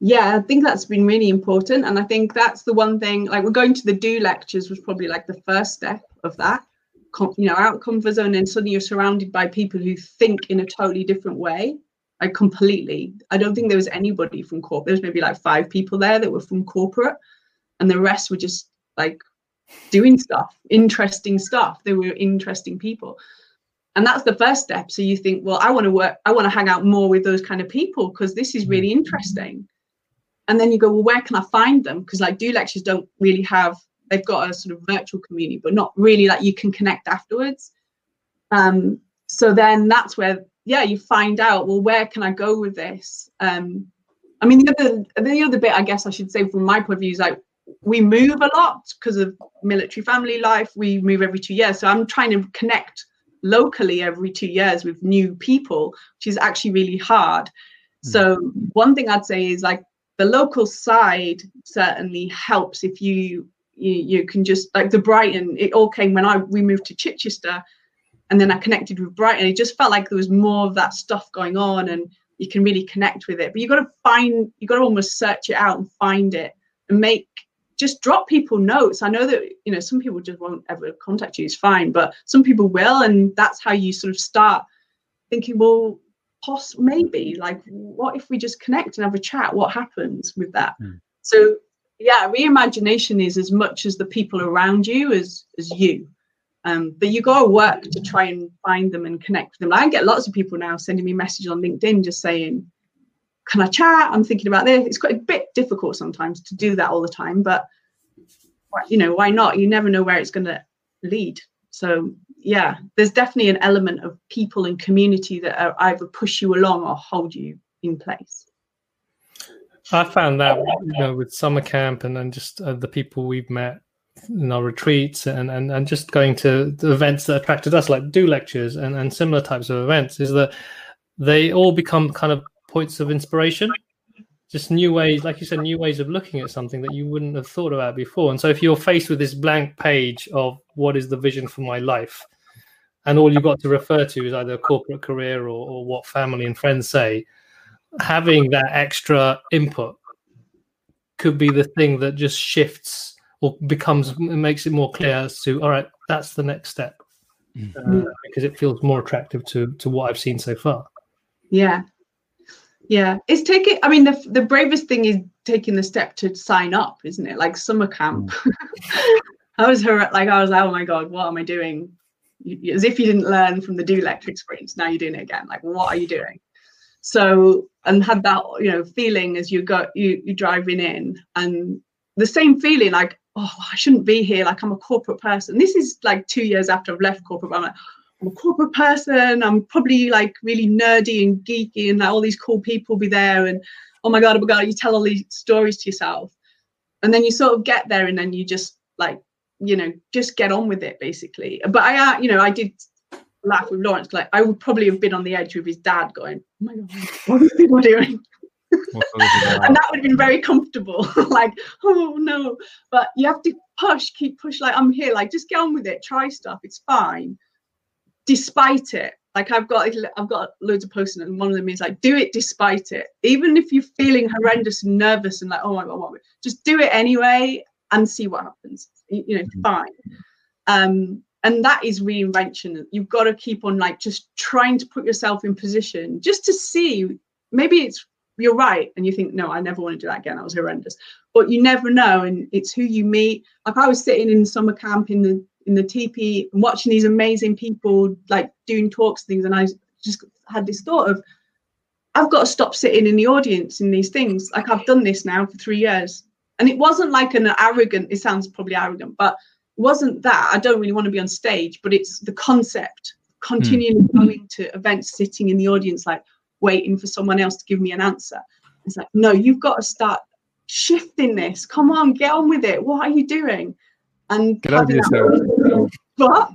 Yeah, I think that's been really important. And I think that's the one thing, like, we're going to the Do Lectures was probably like the first step of that. Out comfort zone, and suddenly you're surrounded by people who think in a totally different way, like completely. I don't think there was anybody from corporate. There was maybe like 5 people there that were from corporate, and the rest were just like doing stuff, interesting stuff. They were interesting people. And that's the first step. So you think, well, I want to work, I want to hang out more with those kind of people because this is really interesting. And then you go, well, where can I find them? Because like Do Lectures don't really have, they've got a sort of virtual community, but not really like you can connect afterwards. So then that's where, yeah, you find out, well, where can I go with this? I mean, the other bit, I guess I should say from my point of view is like, we move a lot because of military family life. We move every 2 years. So I'm trying to connect locally every 2 years with new people, which is actually really hard. So one thing I'd say is like the local side certainly helps if you can just like the Brighton, it all came when we moved to Chichester, and then I connected with Brighton. It just felt like there was more of that stuff going on and you can really connect with it, but you got to almost search it out and find it and just drop people notes. I know that, you know, some people just won't ever contact you, it's fine, but some people will. And that's how you sort of start thinking, well, maybe like, what if we just connect and have a chat? What happens with that? So yeah, reimagination is as much as the people around you as you. But you got to work to try and find them and connect with them. I get lots of people now sending me messages on LinkedIn just saying, can I chat? I'm thinking about this. It's quite a bit difficult sometimes to do that all the time, but you know, why not? You never know where it's going to lead. So yeah, there's definitely an element of people and community that are either push you along or hold you in place. I found that, you know, with summer camp and just the people we've met in our retreats and just going to the events that attracted us, like Do Lectures and similar types of events, is that they all become kind of points of inspiration, just new ways, like you said, new ways of looking at something that you wouldn't have thought about before. And so if you're faced with this blank page of what is the vision for my life, and all you've got to refer to is either a corporate career or what family and friends say, having that extra input could be the thing that just shifts or makes it more clear as to, all right, that's the next step, because it feels more attractive to what I've seen so far. Yeah, it's taking, I mean, the bravest thing is taking the step to sign up, isn't it? Like summer camp. I was like, oh my God, what am I doing? As if you didn't learn from the Do Lecture experience, now you're doing it again. Like, what are you doing? So, and had that, you know, feeling as you're driving in, and the same feeling like, oh, I shouldn't be here. Like I'm a corporate person. This is like 2 years after I've left corporate, but I'm like, I'm a corporate person, I'm probably like really nerdy and geeky and like, all these cool people will be there, and oh my god, you tell all these stories to yourself, and then you sort of get there and then you just like, you know, just get on with it basically. But I you know, I did laugh with Lawrence, like I would probably have been on the edge with his dad going, oh my god, what are people doing? And that would have been very comfortable. Like, oh no, but you have to keep push, like I'm here, like just get on with it, try stuff, it's fine. Despite it, like I've got loads of posts, and one of them is like, do it despite it. Even if you're feeling horrendous and nervous and like, oh my god, what? Just do it anyway and see what happens. You know, fine. And that is reinvention. You've got to keep on like just trying to put yourself in position just to see. Maybe it's you're right, and you think, no, I never want to do that again. That was horrendous. But you never know, and it's who you meet. Like I was sitting in summer camp in the teepee and watching these amazing people like doing talks, things, and I just had this thought of, I've got to stop sitting in the audience in these things. Like I've done this now for 3 years, and it wasn't like an arrogant, it sounds probably arrogant, but it wasn't that. I don't really want to be on stage, but it's the concept, continually going to events, sitting in the audience like waiting for someone else to give me an answer. It's like, no, you've got to start shifting this, come on, get on with it, what are you doing? And get over yourself. What?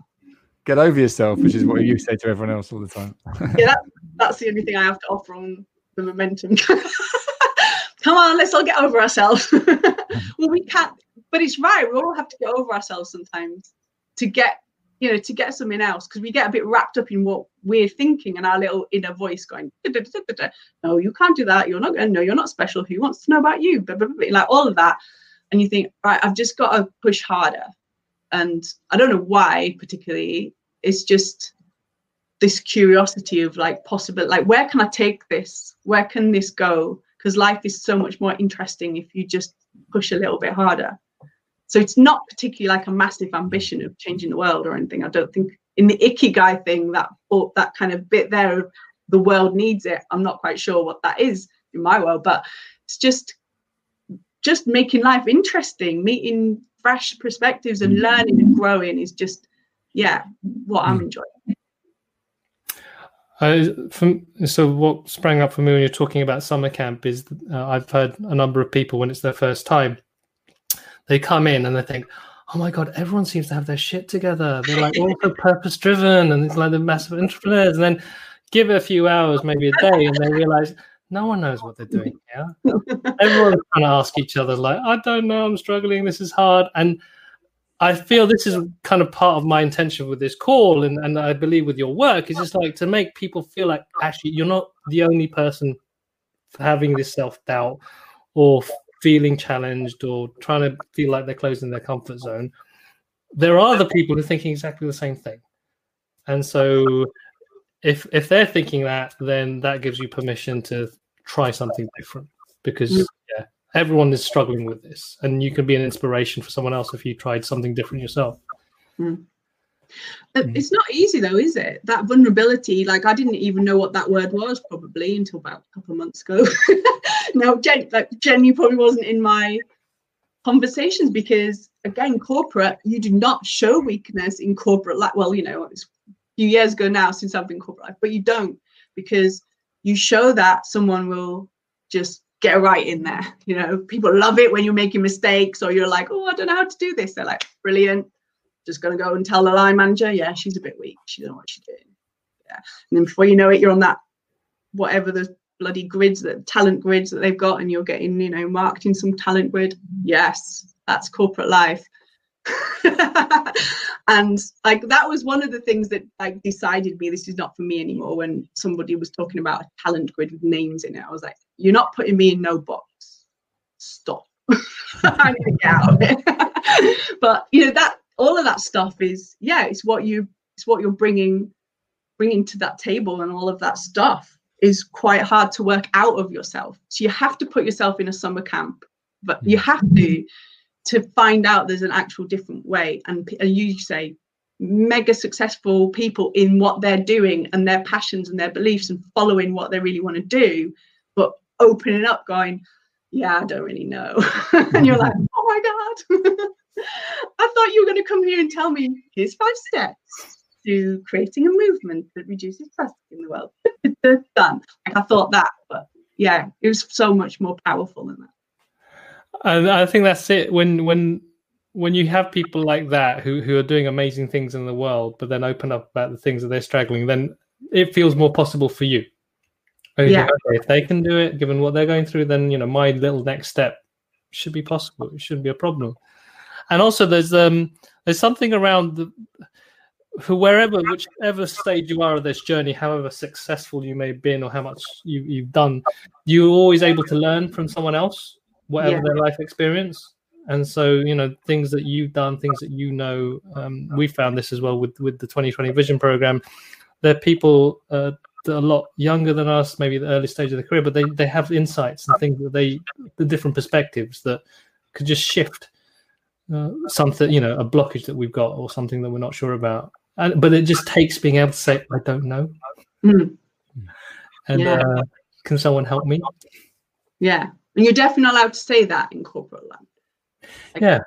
Get over yourself, which is what you say to everyone else all the time. Yeah, that's the only thing I have to offer on the momentum. Come on, let's all get over ourselves. Well, we can't, but it's right. We all have to get over ourselves sometimes to get something else, because we get a bit wrapped up in what we're thinking and our little inner voice going, da-da-da-da-da. No, you can't do that. You're not going to know. You're not special. Who wants to know about you? Blah, blah, blah, like all of that. And you think, right, I've just got to push harder. And I don't know why particularly. It's just, this curiosity of like possible, like, where can I take this? Where can this go? Because life is so much more interesting if you just push a little bit harder. So it's not particularly like a massive ambition of changing the world or anything. I don't think in the ikigai thing, that kind of bit there of the world needs it. I'm not quite sure what that is in my world, but it's just making life interesting, meeting fresh perspectives and learning and growing is just, yeah, what I'm enjoying. So what sprang up for me when you're talking about summer camp is I've heard a number of people, when it's their first time, they come in and they think, oh my God, everyone seems to have their shit together. They're like all so purpose driven and it's like the massive entrepreneurs. And then give it a few hours, maybe a day, and they realize no one knows what they're doing here. Everyone's trying to ask each other, like, I don't know, I'm struggling, this is hard. And I feel this is kind of part of my intention with this call, and I believe with your work, is just like to make people feel like actually you're not the only person having this self-doubt or feeling challenged or trying to feel like they're closing their comfort zone. There are other people who are thinking exactly the same thing. And so if they're thinking that, then that gives you permission to try something different, because everyone is struggling with this, and you can be an inspiration for someone else if you tried something different yourself. It's not easy though, is it? That vulnerability, like I didn't even know what that word was probably until about a couple of months ago. Now, Jen, you probably wasn't in my conversations because, again, corporate, you do not show weakness in corporate life. Well, you know, it's a few years ago now since I've been corporate life, but you don't, because you show that, someone will just get right in there. You know, people love it when you're making mistakes or you're like, oh, I don't know how to do this. They're like, brilliant. Just going to go and tell the line manager, yeah, she's a bit weak. She doesn't know what she's doing. Yeah. And then before you know it, you're on that, whatever the bloody grids, the talent grids that they've got, and you're getting, you know, marked in some talent grid. Yes, that's corporate life. And like, that was one of the things that like decided me, this is not for me anymore. When somebody was talking about a talent grid with names in it, I was like, you're not putting me in no box. Stop. I need to get out of it. But you know, that all of that stuff is, yeah, it's what you're bringing to that table, and all of that stuff is quite hard to work out of yourself. So you have to put yourself in a summer camp, but you have to find out there's an actual different way. And you say mega successful people in what they're doing and their passions and their beliefs and following what they really want to do, but opening up going, yeah, I don't really know. And you're like, oh my God, I thought you were going to come here and tell me here's 5 steps to creating a movement that reduces plastic in the world. Done. Like, I thought that, but yeah, it was so much more powerful than that. And I think that's it. When you have people like that who are doing amazing things in the world, but then open up about the things that they're struggling, then it feels more possible for you. Yeah. Okay, if they can do it, given what they're going through, then, you know, my little next step should be possible. It shouldn't be a problem. And also, there's something around whichever stage you are of this journey, however successful you may have been or how much you've done, you're always able to learn from someone else, whatever their life experience. And so, you know, things that you've done, things that you know, we found this as well with the 2020 Vision Program. There are people that are a lot younger than us, maybe the early stage of the career, but they have insights and things that the different perspectives that could just shift something, you know, a blockage that we've got or something that we're not sure about. But it just takes being able to say, I don't know. And can someone help me? Yeah. And you're definitely not allowed to say that in corporate land. Like, yeah.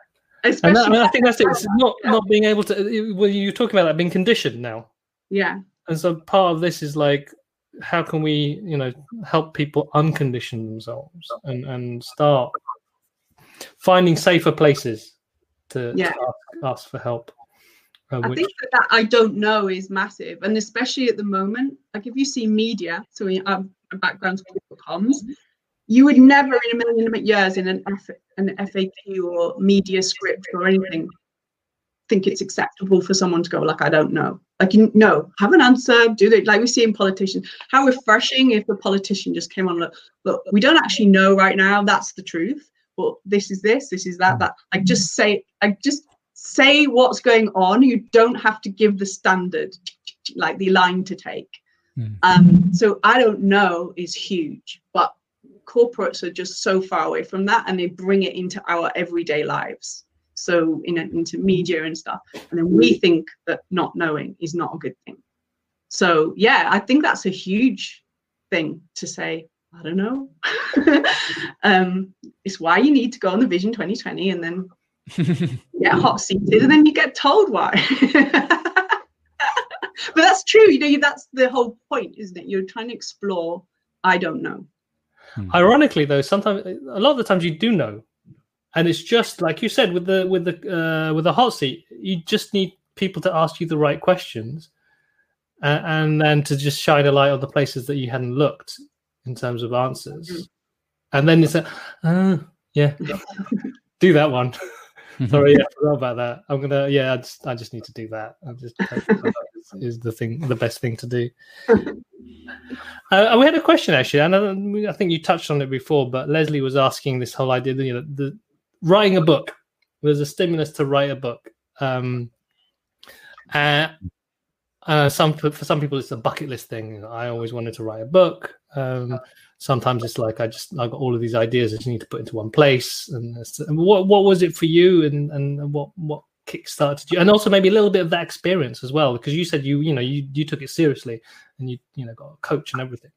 Especially I think that's it. It's not being able to, well, you're talking about that being conditioned now. Yeah. And so part of this is like, how can we, you know, help people uncondition themselves and start finding safer places to ask for help? I think that I don't know is massive. And especially at the moment, like if you see media, so my background's corporate comms, you would never in a million years in an FAQ or media script or anything think it's acceptable for someone to go like, I don't know. Like, you know, have an answer, do that. Like we see in politicians, how refreshing if a politician just came on, look, we don't actually know right now. That's the truth. But this is that. Like just say what's going on. You don't have to give the standard. like the line to take. Mm. So I don't know is huge, but corporates are just so far away from that, and they bring it into our everyday lives. So into media and stuff. And then we think that not knowing is not a good thing. So yeah, I think that's a huge thing to say, I don't know. It's why you need to go on the Vision 2020 and then get hot seated and then you get told why. But that's true, that's the whole point, isn't it? You're trying to explore, I don't know. Ironically though, sometimes, a lot of the times you do know. And it's just like you said with the hot seat, you just need people to ask you the right questions, and then to just shine a light on the places that you hadn't looked in terms of answers. And then it's yeah, do that one. Sorry, I forgot about that. I'm gonna I just need to do that. That is the best thing to do. We had a question actually, and I think you touched on it before, but Leslie was asking this whole idea that the writing a book, there's a stimulus to write a book. For some people, it's a bucket list thing. I always wanted to write a book. Sometimes it's like I got all of these ideas I just need to put into one place. And what was it for you? And what kickstarted you? And also maybe a little bit of that experience as well, because you said you took it seriously and you got a coach and everything.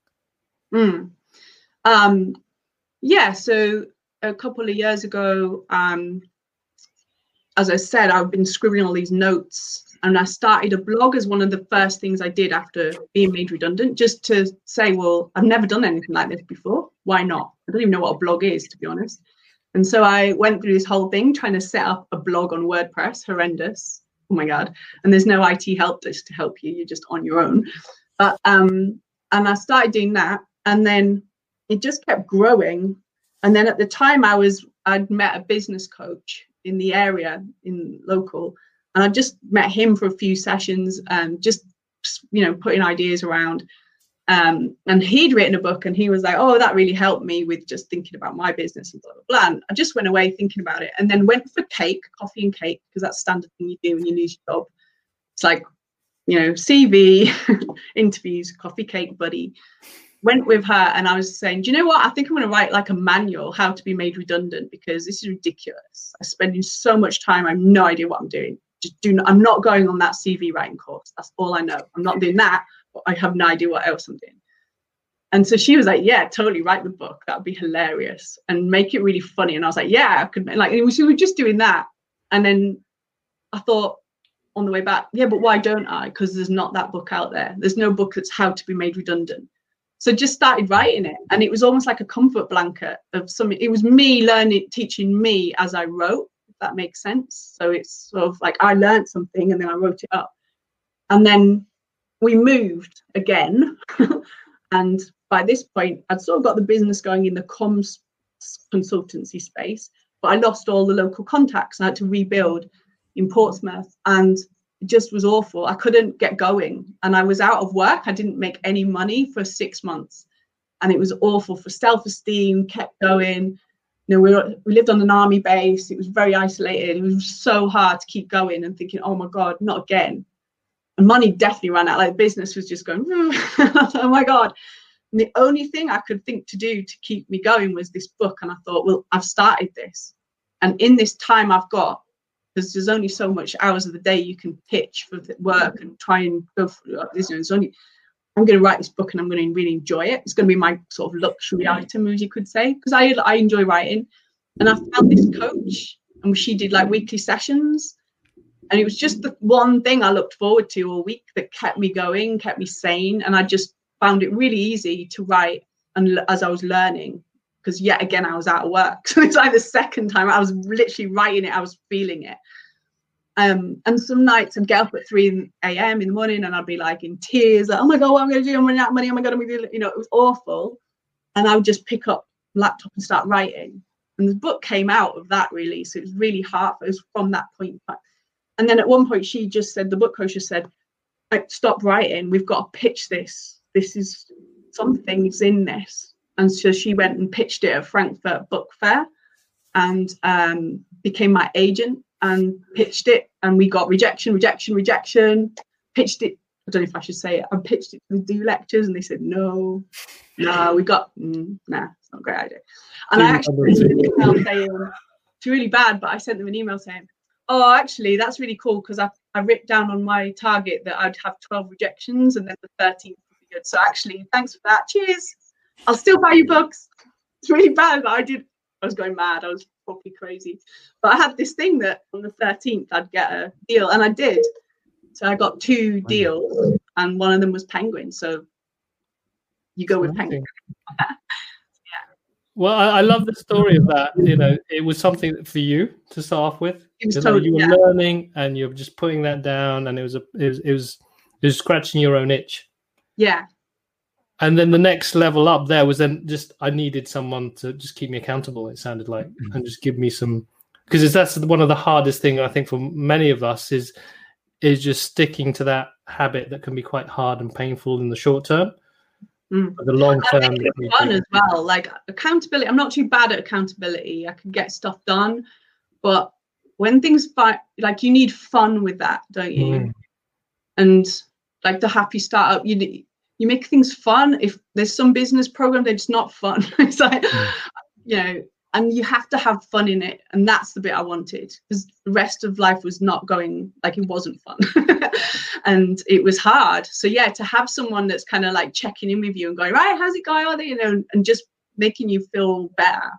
So. A couple of years ago, as I said, I've been scribbling all these notes, and I started a blog as one of the first things I did after being made redundant, just to say, well, I've never done anything like this before. Why not? I don't even know what a blog is, to be honest. And so I went through this whole thing trying to set up a blog on WordPress. Horrendous. Oh my God. And there's no IT help desk to help you. You're just on your own. But and I started doing that, and then it just kept growing. And then at the time I'd met a business coach in the area, in local, and I just met him for a few sessions, just putting ideas around. And he'd written a book, and he was like, oh, that really helped me with just thinking about my business and blah, blah, blah. And I just went away thinking about it, and then went for coffee and cake, because that's standard thing you do when you lose your job. It's like, CV, interviews, coffee, cake, buddy. Went with her, and I was saying, do you know what? I think I'm going to write like a manual, how to be made redundant, because this is ridiculous. I'm spending so much time. I have no idea what I'm doing. I'm not going on that CV writing course. That's all I know. I'm not doing that, but I have no idea what else I'm doing. And so she was like, yeah, totally write the book. That'd be hilarious, and make it really funny. And I was like, yeah, I could. Like, and we were just doing that. And then I thought on the way back, yeah, but why don't I? Because there's not that book out there. There's no book that's how to be made redundant. So just started writing it, and it was almost like a comfort blanket of something. It was me learning, teaching me as I wrote, if that makes sense. So it's sort of like I learned something and then I wrote it up. And then we moved again. And by this point, I'd sort of got the business going in the comms consultancy space, but I lost all the local contacts. I had to rebuild in Portsmouth, and it just was awful. I couldn't get going, and I was out of work. I didn't make any money for 6 months, and it was awful for self-esteem. Kept going. We lived on an army base. It was very isolated. It was so hard to keep going and thinking, oh my God, not again. And money definitely ran out. Like, business was just going, oh my God. And the only thing I could think to do to keep me going was this book. And I thought, well, I've started this, and in this time I've got, because there's only so much hours of the day you can pitch for work and try and go through this. I'm going to write this book, and I'm going to really enjoy it. It's going to be my sort of luxury item, as you could say, because I enjoy writing. And I found this coach, and she did like weekly sessions. And it was just the one thing I looked forward to all week that kept me going, kept me sane. And I just found it really easy to write, and as I was learning, because yet again, I was out of work. So it's like the second time I was literally writing it, I was feeling it. And some nights I'd get up at 3 a.m. in the morning, and I'd be like in tears, like, oh my God, what am I going to do? I'm running out of money. Oh my God, I'm going to do, it was awful. And I would just pick up laptop and start writing. And the book came out of that, really. So it was really hard. It was from that point. And then at one point, she just said, the book coach just said, like, stop writing. We've got to pitch this. This is, something's in this. And so she went and pitched it at Frankfurt Book Fair, and became my agent, and pitched it. And we got rejection, pitched it I don't know if I should say it. I pitched it to the Do Lectures and they said, no, it's not a great idea. And I actually sent them an email saying, it's really bad, but I sent them an email saying, oh, actually, that's really cool because I wrote down on my target that I'd have 12 rejections and then the 13th would be good. So actually, thanks for that. Cheers. I'll still buy you books. It's really bad, but I was going mad. I was probably crazy. But I had this thing that on the 13th I'd get a deal, and I did. So I got 2 deals, and one of them was Penguin. So you go with Penguin. Yeah. Well, I love the story of that. You know, it was something for you to start off with. It was totally, you were learning, and you were just putting that down, and it was scratching your own itch. Yeah. And then the next level up there was then just I needed someone to just keep me accountable, it sounded like, and just give me some, because that's one of the hardest things I think for many of us is just sticking to that habit that can be quite hard and painful in the short term. Mm. But the long term, I think it's fun as well. Like accountability, I'm not too bad at accountability. I can get stuff done, but when things like you need fun with that, don't you? Mm. And like the Happy Startup, you make things fun. If there's some business program, they're just not fun. It's like, you know, and you have to have fun in it. And that's the bit I wanted, because the rest of life was not going, like it wasn't fun and it was hard. So yeah, to have someone that's kind of like checking in with you and going, right, how's it going? Are they, you know, and just making you feel better.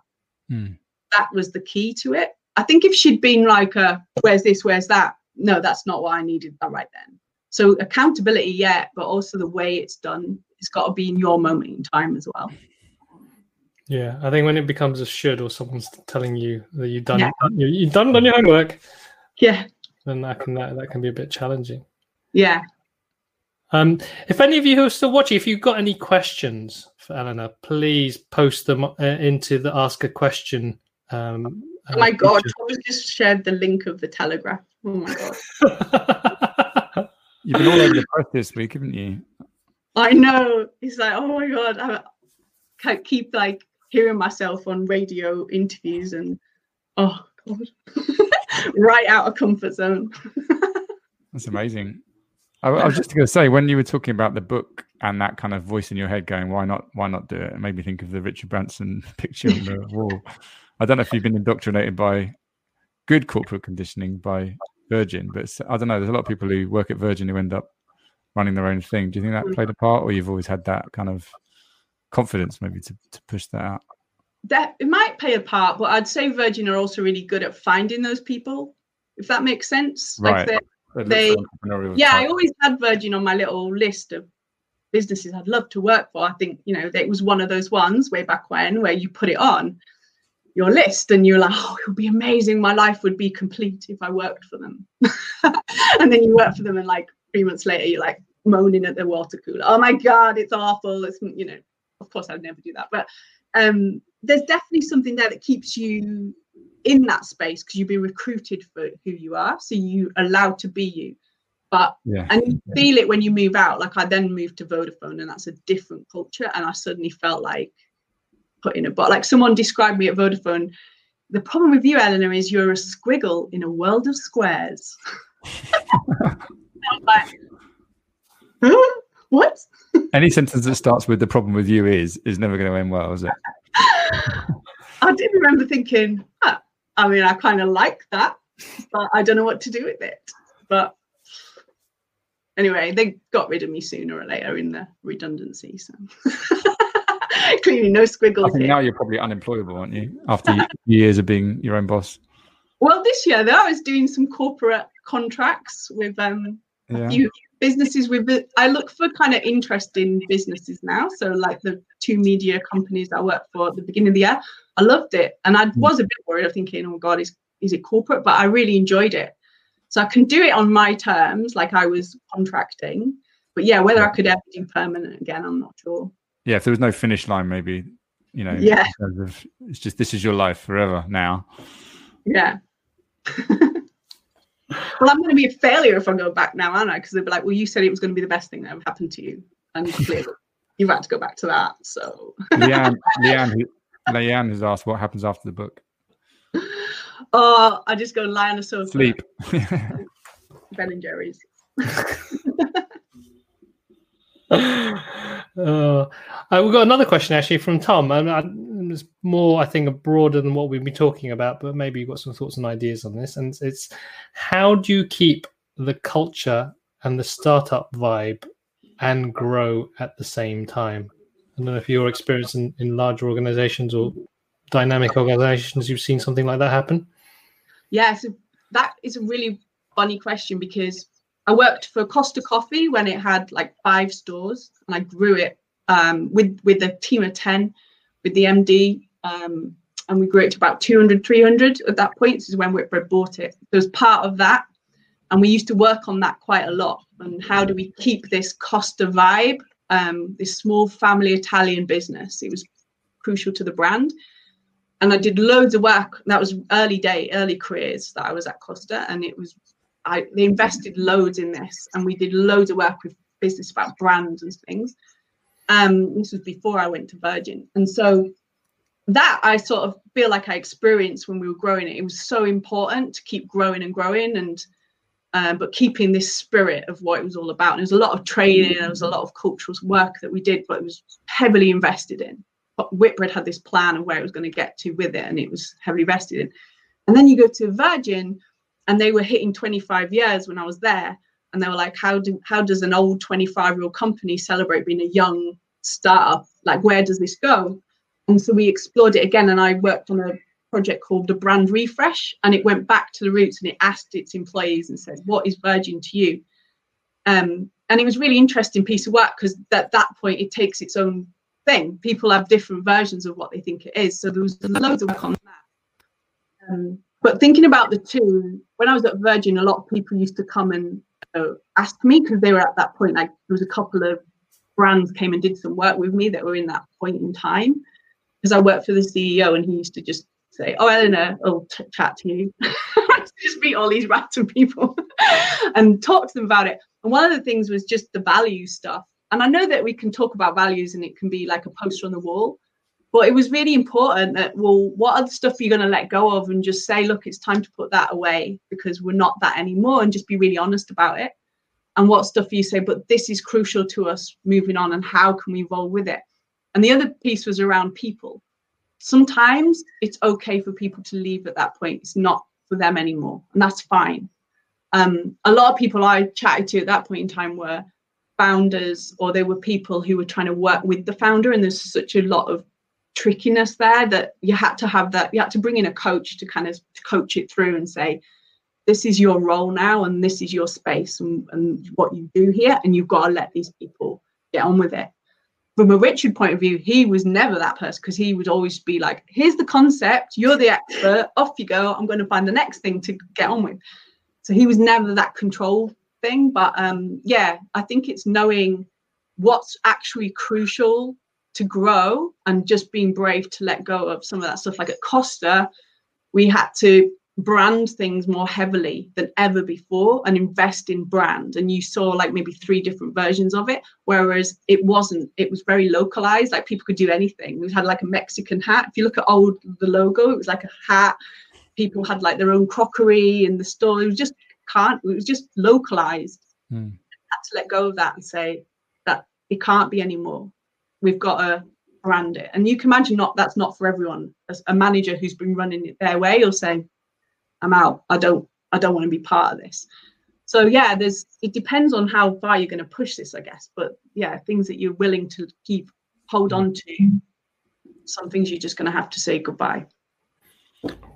Mm. That was the key to it. I think if she'd been like, where's this, where's that? No, that's not what I needed right then. So accountability, yeah, but also the way it's done, it's got to be in your moment in time as well. Yeah, I think when it becomes a should or someone's telling you that you've done your homework, yeah, then that can be a bit challenging. Yeah. If any of you who are still watching, if you've got any questions for Eleanor, please post them into the Ask a Question. Oh my God, Tom just shared the link of the Telegraph. Oh my God. You've been all over the press this week, haven't you? I know. It's like, oh my God, I can't keep like hearing myself on radio interviews and oh God, right out of comfort zone. That's amazing. I was just going to say, when you were talking about the book and that kind of voice in your head going, why not do it? It made me think of the Richard Branson picture on the wall. I don't know if you've been indoctrinated by good corporate conditioning by Virgin, but I don't know, there's a lot of people who work at Virgin who end up running their own thing. Do you think that played a part, or you've always had that kind of confidence maybe to push that out? That it might play a part, but I'd say Virgin are also really good at finding those people, if that makes sense. Right. Like they yeah, type. I always had Virgin on my little list of businesses I'd love to work for. I think, you know, it was one of those ones way back when where you put it on your list and you're like, oh, it would be amazing, my life would be complete if I worked for them. And then you work for them and like 3 months later you're like moaning at the water cooler, oh my God, it's awful. It's, you know, of course I'd never do that, but there's definitely something there that keeps you in that space because you've been recruited for who you are, so you're allowed to be you. But yeah. And you feel it when you move out. Like I then moved to Vodafone and that's a different culture, and I suddenly felt like put in a box. Like someone described me at Vodafone, the problem with you, Eleanor, is you're a squiggle in a world of squares. I'm like, huh? What? Any sentence that starts with the problem with you is never going to end well, is it? I did remember thinking, I mean, I kind of like that, but I don't know what to do with it. But anyway, they got rid of me sooner or later in the redundancy, so clearly no squiggles. I think now you're probably unemployable, aren't you? After years of being your own boss. Well, this year though, I was doing some corporate contracts with a few businesses. I look for kind of interesting businesses now. So like the 2 media companies I worked for at the beginning of the year, I loved it, and I was a bit worried. I'm thinking, oh God, is it corporate? But I really enjoyed it. So I can do it on my terms, like I was contracting. But yeah, whether I could ever do permanent again, I'm not sure. Yeah, if there was no finish line, maybe, you know, it's just, this is your life forever now. Yeah. Well, I'm going to be a failure if I go back now, aren't I? Because they'll be like, well, you said it was going to be the best thing that ever happened to you. And clearly, you've had to go back to that. So Leanne has asked, what happens after the book? Oh, I just go lie on a sofa. Sleep. Ben and Jerry's. We've got another question actually from Tom, and it's more, I think, broader than what we've been talking about, but maybe you've got some thoughts and ideas on this. And it's, how do you keep the culture and the startup vibe and grow at the same time? I don't know if your experience in larger organizations or dynamic organizations, you've seen something like that happen. Yeah, so that is a really funny question, because I worked for Costa Coffee when it had like 5 stores, and I grew it with a team of 10 with the MD, and we grew it to about 200, 300 at that point. This is when Whitbread bought it. So as part of that, and we used to work on that quite a lot. And how do we keep this Costa vibe, this small family Italian business? It was crucial to the brand. And I did loads of work. That was early careers that I was at Costa. And it was, they invested loads in this. And we did loads of work with business about brands and things. This was before I went to Virgin. And so that I sort of feel like I experienced when we were growing it. It was so important to keep growing and growing, and but keeping this spirit of what it was all about. And there was a lot of training, there was a lot of cultural work that we did, but it was heavily invested in. But Whitbread had this plan of where it was going to get to with it, and it was heavily invested in. And then you go to Virgin, and they were hitting 25 years when I was there, and they were like, how does an old 25-year-old company celebrate being a young startup? Like, where does this go? And so we explored it again, and I worked on a project called the Brand Refresh, and it went back to the roots, and it asked its employees and said, what is Virgin to you? And it was a really interesting piece of work, because at that point it takes its own thing. People have different versions of what they think it is, so there was loads of work on that. But thinking about the two, when I was at Virgin, a lot of people used to come and ask me, because they were at that point, like, there was a couple of brands came and did some work with me that were in that point in time, because I worked for the CEO, and he used to just say, oh, Eleanor, I'll chat to you. Just meet all these random people and talk to them about it. And one of the things was just the value stuff. And I know that we can talk about values and it can be like a poster on the wall, but it was really important that, well, what other stuff are you going to let go of and just say, look, it's time to put that away because we're not that anymore, and just be really honest about it. And what stuff you say, but this is crucial to us moving on, and how can we evolve with it? And the other piece was around people. Sometimes it's okay for people to leave at that point. It's not for them anymore, and that's fine. A lot of people I chatted to at that point in time were founders, or they were people who were trying to work with the founder, and there's such a lot of trickiness there that you had to have that. You had to bring in a coach to kind of coach it through and say, this is your role now, and this is your space, and what you do here, and you've got to let these people get on with it. From a Richard point of view, he was never that person, because he would always be like, here's the concept, you're the expert, off you go, I'm going to find the next thing to get on with. So he was never that control thing. But yeah, I think it's knowing what's actually crucial to grow, and just being brave to let go of some of that stuff. Like at Costa, we had to brand things more heavily than ever before and invest in brand, and you saw like maybe 3 different versions of it, whereas it was very localized. Like people could do anything. We had like a Mexican hat. If you look at the logo, it was like a hat. People had like their own crockery in the store. It was just localized. Had to let go of that and say that it can't be anymore. We've got to brand it. And you can imagine that's not for everyone. As a manager who's been running it their way, you'll say, I'm out. I don't want to be part of this. So yeah, it depends on how far you're going to push this, I guess. But yeah, things that you're willing to keep hold on to, some things you're just going to have to say goodbye.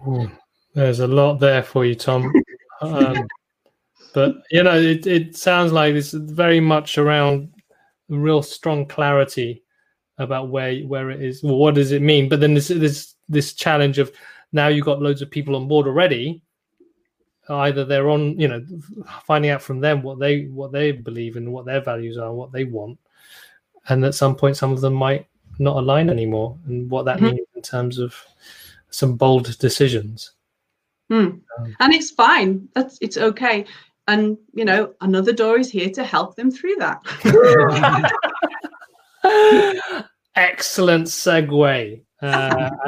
Ooh, there's a lot there for you, Tom. But you know, it sounds like it's very much around real strong clarity about where it is. Well, what does it mean? But then this challenge of, now you've got loads of people on board already. Either they're on, you know, finding out from them what they believe in, what their values are, what they want, and at some point some of them might not align anymore, and what that means in terms of some bold decisions. And it's fine. It's okay. And you know, Another Door is here to help them through that. Excellent segue.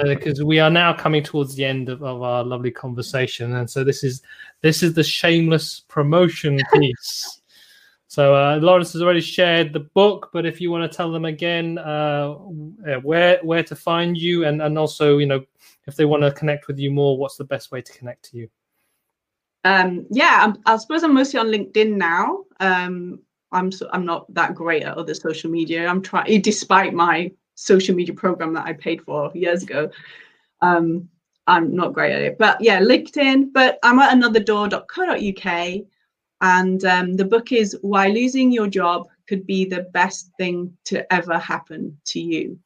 Because we are now coming towards the end of our lovely conversation, and so this is the shameless promotion piece. So Lawrence has already shared the book, but if you want to tell them again where to find you, and also, you know, if they want to connect with you more, what's the best way to connect to you? I suppose I'm mostly on LinkedIn now. I'm not that great at other social media. I'm trying, despite my social media program that I paid for years ago. I'm not great at it, but yeah, LinkedIn. But I'm at anotherdoor.co.uk. And the book is Why Losing Your Job Could Be the Best Thing to Ever Happen to You.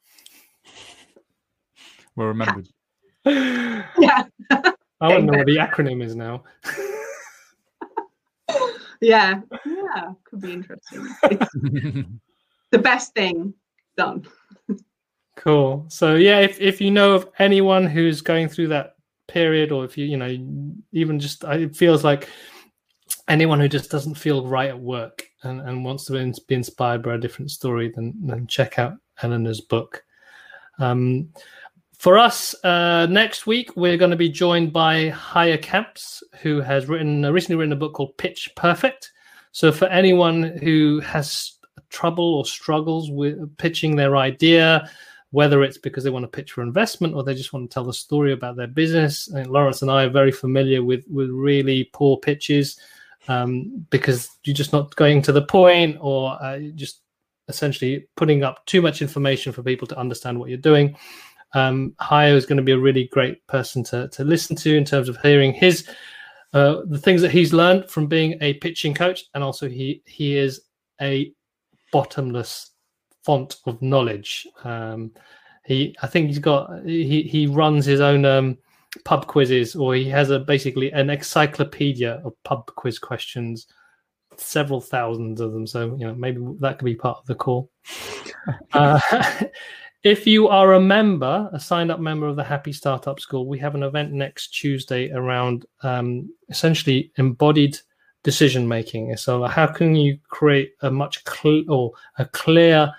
Well remembered. Yeah. I don't know what the acronym is now. Yeah. Yeah. Could be interesting. It's the best thing done. Cool. So yeah, if you know of anyone who's going through that period, or if you know, even just, it feels like anyone who just doesn't feel right at work and wants to be inspired by a different story, then check out Eleanor's book. For us, next week, we're going to be joined by Hire Camps, who has recently written a book called Pitch Perfect. So for anyone who has trouble or struggles with pitching their idea, whether it's because they want to pitch for investment or they just want to tell the story about their business, I mean, Lawrence and I are very familiar with really poor pitches. Because you're just not going to the point, or just essentially putting up too much information for people to understand what you're doing. Hire is going to be a really great person to listen to in terms of hearing his the things that he's learned from being a pitching coach, and also he is a bottomless font of knowledge. He runs his own pub quizzes, or he has basically an encyclopedia of pub quiz questions, several thousands of them. So, you know, maybe that could be part of the call. If you are a signed up member of the Happy Startup School, we have an event next Tuesday around essentially embodied decision making. So how can you create a clear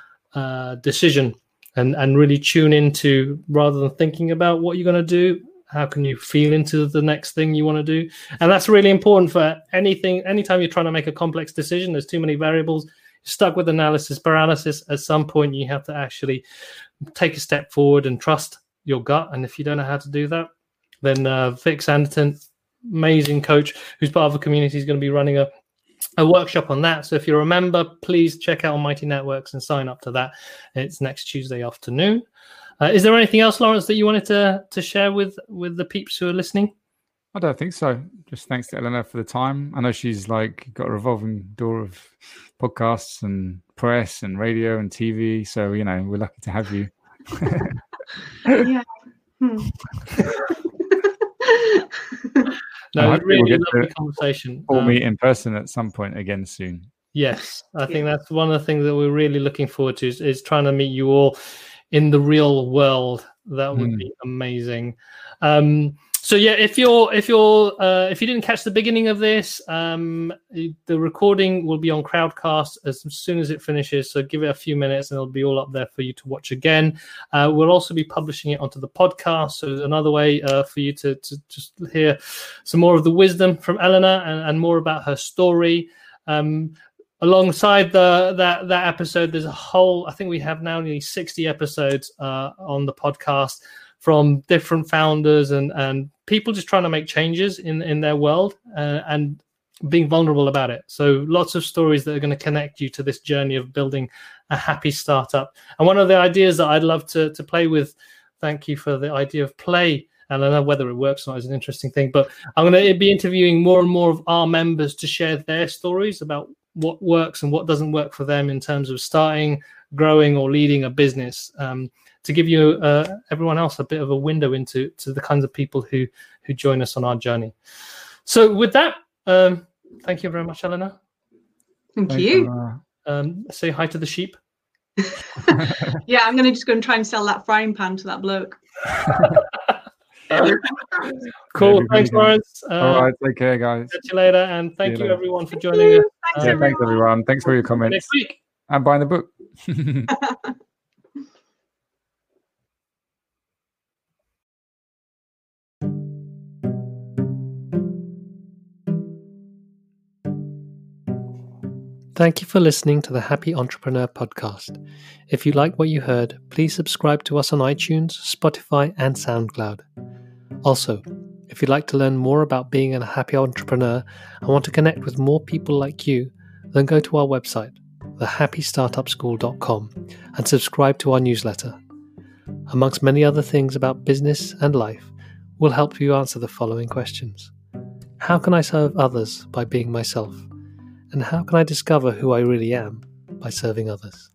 decision and really tune into, rather than thinking about what you're going to do, how can you feel into the next thing you want to do? And that's really important for anything. Anytime you're trying to make a complex decision, there's too many variables. You're stuck with analysis paralysis. At some point, you have to actually take a step forward and trust your gut. And if you don't know how to do that, then Vic Sanderton, amazing coach, who's part of a community, is going to be running a workshop on that. So if you're a member, please check out Almighty Networks and sign up to that. It's next Tuesday afternoon. Is there anything else, Lawrence, that you wanted to share with the peeps who are listening? I don't think so. Just thanks to Eleanor for the time. I know she's got a revolving door of podcasts and press and radio and TV. So, you know, we're lucky to have you. Yeah. No, it was really lovely conversation. We'll meet in person at some point again soon. Yes, I think that's one of the things that we're really looking forward to is trying to meet you all in the real world. That would be amazing. So yeah, if you didn't catch the beginning of this, the recording will be on Crowdcast as soon as it finishes. So give it a few minutes and it'll be all up there for you to watch again. We'll also be publishing it onto the podcast. So another way for you to just hear some more of the wisdom from Eleanor and more about her story. Alongside that episode, there's a whole, I think we have now nearly 60 episodes on the podcast from different founders and people just trying to make changes in their world and being vulnerable about it. So lots of stories that are going to connect you to this journey of building a happy startup. And one of the ideas that I'd love to play with, thank you for the idea of play, and I don't know whether it works or not, is an interesting thing, but I'm going to be interviewing more and more of our members to share their stories about what works and what doesn't work for them in terms of starting, growing, or leading a business, to give you everyone else a bit of a window into the kinds of people who join us on our journey. So with that, thank you very much, Eleanor. Thank you. Say hi to the sheep. Yeah, I'm going to just go and try and sell that frying pan to that bloke. Cool. Thanks, Lawrence. All right, take care, guys. See you later, and thank you everyone for joining us. Thanks everyone. Thanks for your comments. Next week. And buying the book. Thank you for listening to the Happy Entrepreneur podcast. If you like what you heard, please subscribe to us on iTunes, Spotify, and SoundCloud. Also, if you'd like to learn more about being a happy entrepreneur and want to connect with more people like you, then go to our website, thehappystartupschool.com, and subscribe to our newsletter. Amongst many other things about business and life, we'll help you answer the following questions. How can I serve others by being myself? And how can I discover who I really am by serving others?